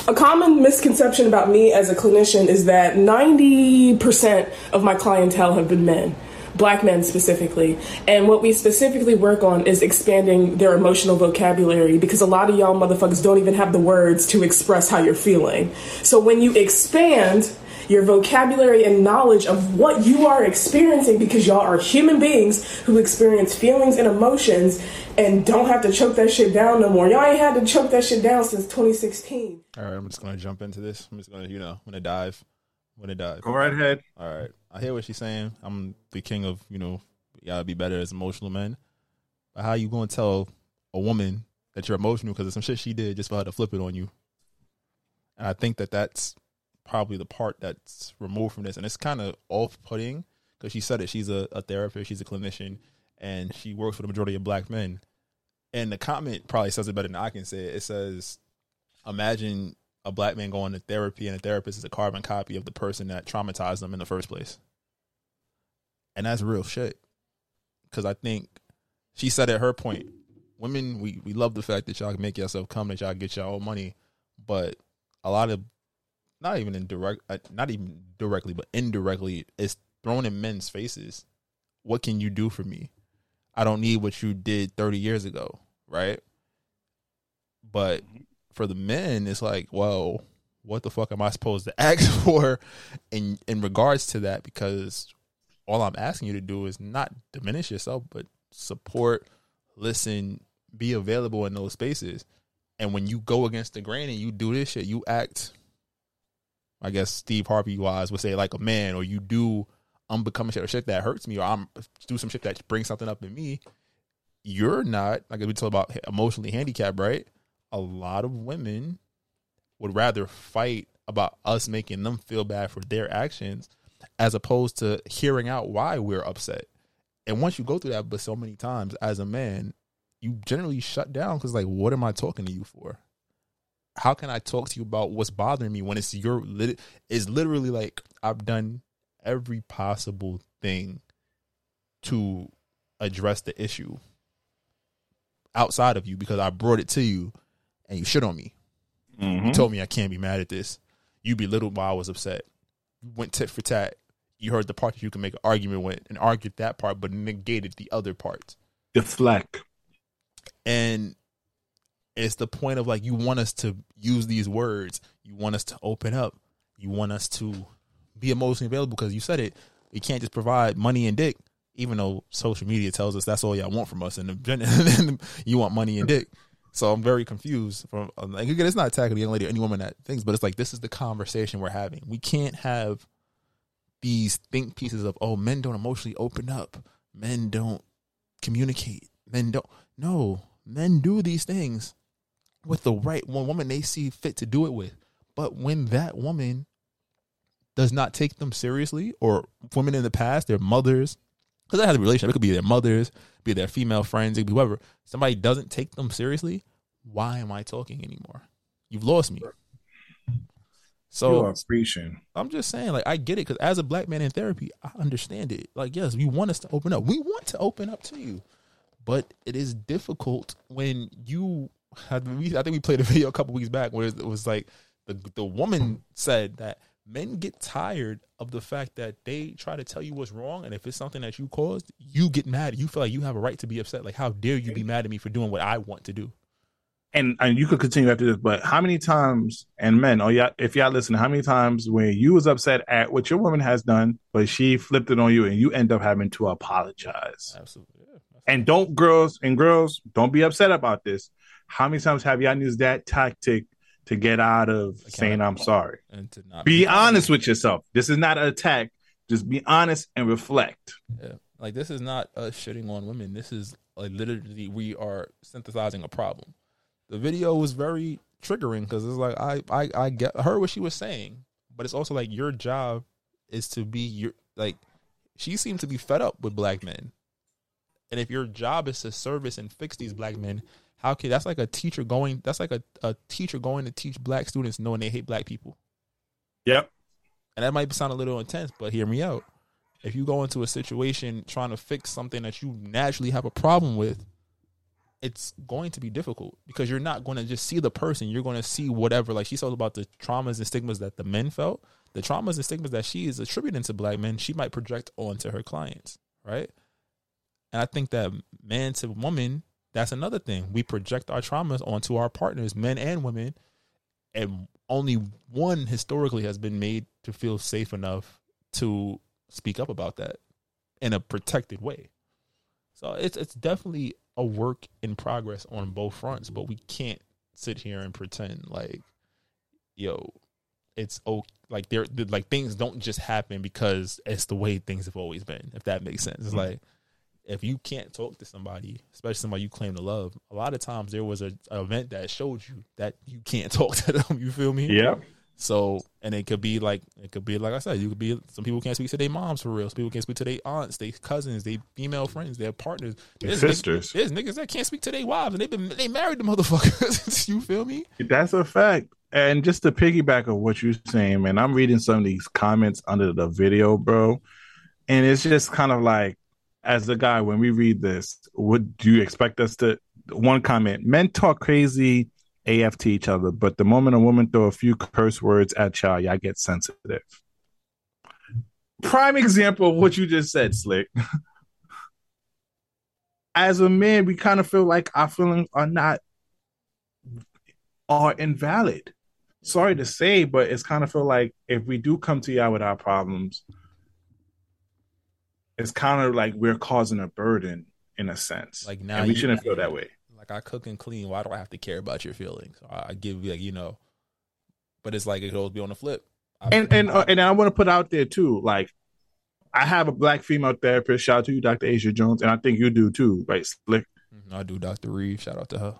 A common misconception about me as a clinician is that ninety percent of my clientele have been men, black men specifically. And what we specifically work on is expanding their emotional vocabulary because a lot of y'all motherfuckers don't even have the words to express how you're feeling. So when you expand your vocabulary and knowledge of what you are experiencing, because y'all are human beings who experience feelings and emotions and don't have to choke that shit down no more. Y'all ain't had to choke that shit down since twenty sixteen. All right, I'm just going to jump into this. I'm just going to, you know, I'm going to dive. I'm going to dive. Go right ahead. All right. I hear what she's saying. I'm the king of, you know, y'all gotta be better as emotional men. But how you going to tell a woman that you're emotional because of some shit she did just for her to flip it on you? And I think that that's probably the part that's removed from this, and it's kind of off-putting because she said it. She's a, a therapist, she's a clinician, and she works with the majority of black men. And the comment probably says it better than I can say it. It says, "Imagine a black man going to therapy, and a therapist is a carbon copy of the person that traumatized them in the first place." And that's real shit. Because I think she said at her point, women, we we love the fact that y'all can make yourself come, that y'all get y'all own money, but a lot of Not even in direct, not even directly, but indirectly, it's thrown in men's faces. What can you do for me? I don't need what you did thirty years ago, right? But for the men, it's like, well, what the fuck am I supposed to ask for in in regards to that? Because all I'm asking you to do is not diminish yourself, but support, listen, be available in those spaces. And when you go against the grain and you do this shit, you act, I guess Steve Harvey wise would say, like a man, or you do unbecoming shit or shit that hurts me, or I'm do some shit that brings something up in me. You're not, like we talk about emotionally handicapped, right? A lot of women would rather fight about us making them feel bad for their actions as opposed to hearing out why we're upset. And once you go through that, but so many times as a man, you generally shut down because, like, what am I talking to you for? How can I talk to you about what's bothering me when it's your, lit- it's literally like I've done every possible thing to address the issue outside of you because I brought it to you and you shit on me. Mm-hmm. You told me I can't be mad at this. You belittled why I was upset. You went tit for tat. you heard the part that you can make an argument with and argued that part, but negated the other parts. Deflect. And it's the point of, like, you want us to use these words. You want us to open up. You want us to be emotionally available because you said it. You can't just provide money and dick, even though social media tells us that's all y'all want from us. And you want money and dick. So I'm very confused. From like, again, it's not attacking the young lady or any woman that thinks, but it's like, this is the conversation we're having. We can't have these think pieces of, oh, men don't emotionally open up. Men don't communicate. Men don't. No, men do these things with the right one woman they see fit to do it with. But when that woman does not take them seriously, or women in the past, their mothers, because that has a relationship. It could be their mothers, be their female friends, it could be whoever. Somebody doesn't take them seriously. Why am I talking anymore? You've lost me. So I'm just saying, like, I get it, because as a black man in therapy, I understand it. Like, yes, you want us to open up. We want to open up to you, but it is difficult when you have. We, I think we played a video a couple weeks back where it was like the the woman said that men get tired of the fact that they try to tell you what's wrong, and if it's something that you caused, you get mad. You feel like you have a right to be upset. Like, how dare you be mad at me for doing what I want to do? And and you could continue after this, but how many times, and men, oh yeah, if y'all listen, how many times when you was upset at what your woman has done, but she flipped it on you, and you end up having to apologize? Absolutely. Yeah. And don't girls and girls, don't be upset about this. How many times have y'all used that tactic to get out of saying I'm sorry? And to not be honest with yourself. This is not an attack. Just be honest and reflect. Yeah, like this is not us shitting on women. This is like literally we are synthesizing a problem. The video was very triggering because it's like I, I I get I heard what she was saying, but it's also like your job is to be your like. She seemed to be fed up with black men, and if your job is to service and fix these black men, how can that's like a teacher going that's like a, a teacher going to teach black students knowing they hate black people. Yep, and that might sound a little intense, but hear me out. If you go into a situation trying to fix something that you naturally have a problem with, it's going to be difficult because you're not going to just see the person. You're going to see whatever, like she talked about the traumas and stigmas that the men felt, the traumas and stigmas that she is attributing to black men, she might project onto her clients. Right. And I think that man to woman, that's another thing. We project our traumas onto our partners, men and women. And only one historically has been made to feel safe enough to speak up about that in a protected way. So it's, it's definitely a work in progress on both fronts, but we can't sit here and pretend like, yo, it's okay. Like there, like things don't just happen because it's the way things have always been. If that makes sense, it's mm-hmm. like if you can't talk to somebody, especially somebody you claim to love, a lot of times there was a, an event that showed you that you can't talk to them. You feel me? Yeah. So, and it could be like, it could be, like I said, you could be, some people can't speak to their moms for real. Some people can't speak to their aunts, their cousins, their female friends, their partners, their sisters. Niggas, there's niggas that can't speak to their wives and they've been, they married the motherfuckers. You feel me? That's a fact. And just to piggyback on what you're saying, man, I'm reading some of these comments under the video, bro. And it's just kind of like, as a guy, when we read this, what do you expect us to, one comment, men talk crazy A F to each other, but the moment a woman throw a few curse words at y'all, y'all get sensitive. Prime example of what you just said, Slick. As a man, we kind of feel like our feelings are not are invalid. Sorry to say, but it's kind of feel like if we do come to y'all with our problems, it's kind of like we're causing a burden in a sense. Like now, and we shouldn't feel that way. Like, I cook and clean. Why do I have to care about your feelings? I give, like, you know, but it's like it could always be on the flip. I, and and uh, and I want to put out there too. Like, I have a black female therapist. Shout out to you, Doctor Asia Jones, and I think you do too, right, Slick? I do, Doctor Reeve. Shout out to her.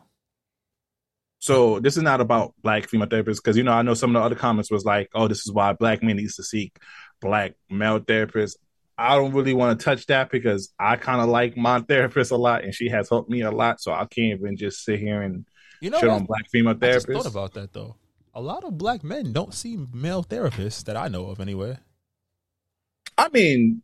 So this is not about black female therapists, because you know I know some of the other comments was like, "Oh, this is why black men needs to seek black male therapists." I don't really want to touch that because I kind of like my therapist a lot and she has helped me a lot. So I can't even just sit here and you know shit on black female therapists. I just thought about that though. A lot of black men don't see male therapists that I know of anyway. I mean,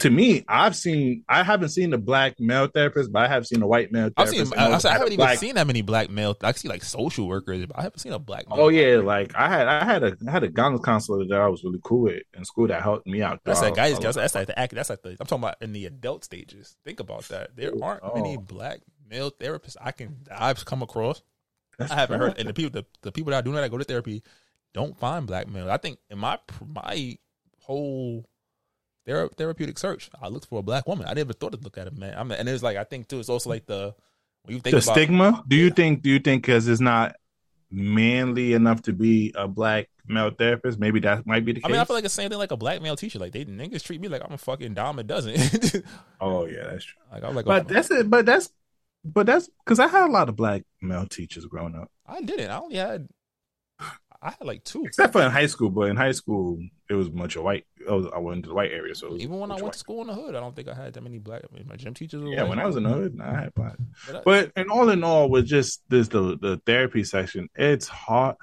to me, I've seen, I haven't seen a black male therapist, but I have seen a white male therapist. I've seen, I, I, I haven't even black, seen that many black male. I see like social workers, but I haven't seen a black male. Oh yeah, like I had, I had a, I had a guidance counselor that I was really cool with in school that helped me out. That's like guys, that's, that's like the act. That's like the. I'm talking about in the adult stages. Think about that. There aren't oh. many black male therapists I can I've come across. That's I haven't cool. heard, and the people, the, the people that I do know that go to therapy don't find black males. I think in my my whole thera- therapeutic search, I looked for a black woman. I never thought to look at a man. I'm, and it's like I think too. It's also like the when you think the about, stigma. Do you yeah. think? Do you think because it's not manly enough to be a black male therapist? Maybe that might be the case. I mean, I feel like the same thing like a black male teacher. Like they niggas treat me like I'm a fucking dime a dozen. Oh yeah, that's true. Like I'm like, but oh, that's it. But that's. But that's because I had a lot of black male teachers growing up. I didn't. I only had, I had like two. Except for in high school, but in high school, it was much of white. I, was, I went into the white area. So even when I went white. to school in the hood, I don't think I had that many black. I mean, my gym teachers were Yeah, white. When I was in the hood, nah, I had black. But, I, but in all in all, with just this the, the therapy section, it's hard.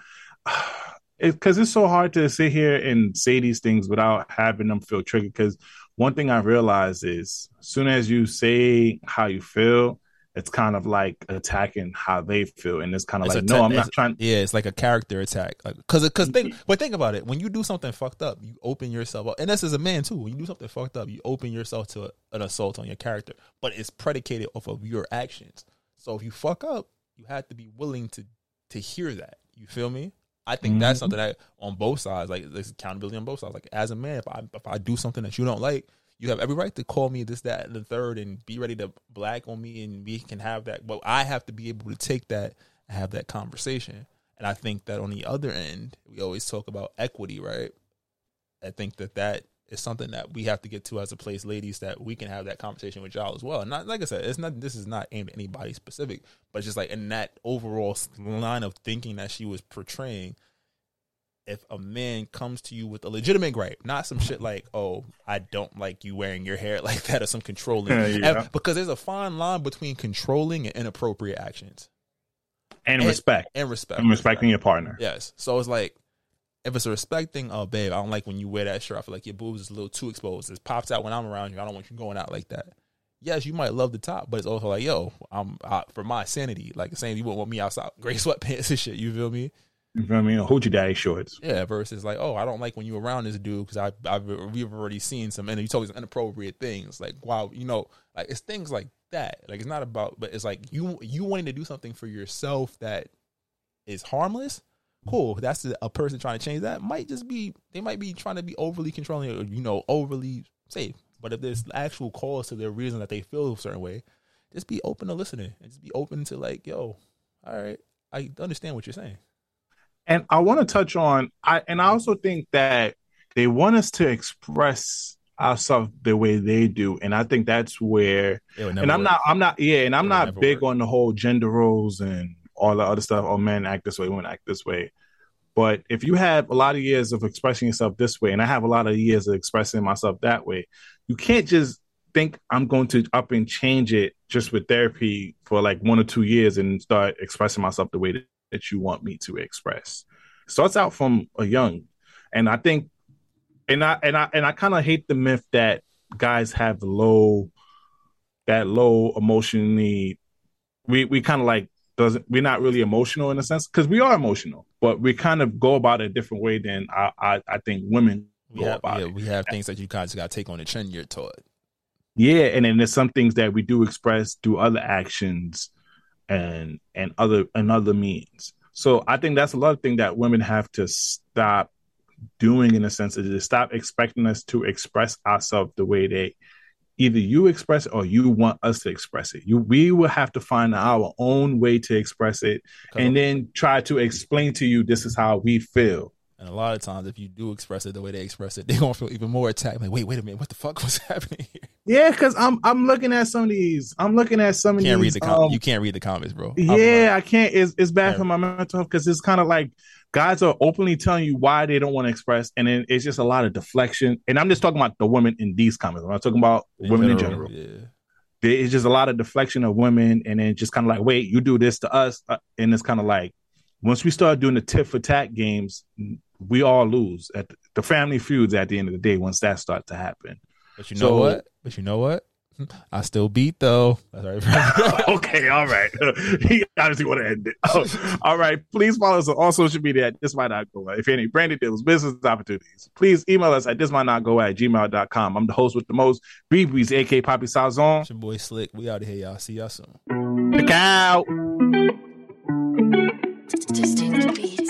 Because it, it's so hard to sit here and say these things without having them feel triggered. Because one thing I realized is as soon as you say how you feel, it's kind of like attacking how they feel, and it's kind of it's like, t- no, I'm not trying. Yeah, it's like a character attack. Because, like, because think, but think about it. When you do something fucked up, you open yourself up, and this is a man too. When you do something fucked up, you open yourself to a, an assault on your character, but it's predicated off of your actions. So if you fuck up, you have to be willing to to hear that. You feel me? I think mm-hmm. that's something that on both sides, like there's accountability on both sides. Like as a man, if I if I do something that you don't like, you have every right to call me this, that, and the third, and be ready to black on me, and we can have that. But I have to be able to take that and have that conversation. And I think that on the other end, we always talk about equity, right? I think that that is something that we have to get to as a place, ladies, that we can have that conversation with y'all as well. And not, like I said, it's not. This is not aimed at anybody specific, but just like in that overall line of thinking that she was portraying, if a man comes to you with a legitimate gripe, not some shit like, oh, I don't like you wearing your hair like that or some controlling. Yeah, yeah. Because there's a fine line between controlling and inappropriate actions. And, and respect. And respect. And respecting respect. your partner. Yes. So it's like, if it's a respect thing, oh, babe, I don't like when you wear that shirt. I feel like your boobs is a little too exposed. It pops out when I'm around you. I don't want you going out like that. Yes, you might love the top, but it's also like, yo, I'm I, for my sanity. Like saying you wouldn't want me outside gray sweatpants and shit. You feel me? You know what I mean? Hold your daddy shorts. Yeah, versus like, oh, I don't like when you're around this dude because I, I've we've already seen some, and you told me some inappropriate things. Like, wow, you know, like it's things like that. Like it's not about, but it's like you you wanting to do something for yourself that is harmless. Cool, that's a, a person trying to change that might just be they might be trying to be overly controlling or you know overly safe. But if there's actual cause to their reason that they feel a certain way, just be open to listening and just be open to like, yo, all right, I understand what you're saying. And I want to touch on, I and I also think that they want us to express ourselves the way they do, and I think that's where. And I'm work. not, I'm not, yeah, and I'm it not big work. on the whole gender roles and all the other stuff. Oh, men act this way, women act this way. But if you have a lot of years of expressing yourself this way, and I have a lot of years of expressing myself that way, you can't just think I'm going to up and change it just with therapy for like one or two years and start expressing myself the way that. that you want me to express. Starts out from a young. And I think, and I, and I, and I kind of hate the myth that guys have low, that low emotionally, we, we kind of like, doesn't, we're not really emotional in a sense, because we are emotional, but we kind of go about it a different way than I, I, I think women go yeah, about yeah, it. We have things that you guys got to take on the chin you're taught. Yeah. And then there's some things that we do express through other actions and and other and other means. So I think that's another thing that women have to stop doing in a sense is to stop expecting us to express ourselves the way they either you express it or you want us to express it. You we will have to find our own way to express it okay. and then try to explain to you this is how we feel. And a lot of times, if you do express it the way they express it, they're gonna feel even more attacked. Like, wait, wait a minute, what the fuck was happening here? Yeah, because I'm I'm looking at some of these. I'm looking at some of can't these. Read the com- um, you can't read the comments, bro. Yeah, I can't. It's it's bad for my mental health because it's kind of like guys are openly telling you why they don't want to express, and then it's just a lot of deflection. And I'm just talking about the women in these comments. I'm not talking about in women general, in general. Yeah. It's just a lot of deflection of women, and then just kind of like, wait, you do this to us, and it's kind of like once we start doing the tit for tat games. We all lose at the family feuds at the end of the day once that starts to happen. But you know so, what? But you know what? I still beat though. That's all right. Okay, all right. He obviously want to end it. Oh, all right. Please follow us on all social media at This Might Not Go. If any branded deals, business opportunities, please email us at this might not go at gmail dot com. I'm the host with the most, B B's, A K Poppy Saison. It's your boy Slick. We out of here, y'all. See y'all soon. Look out. Distinct beats.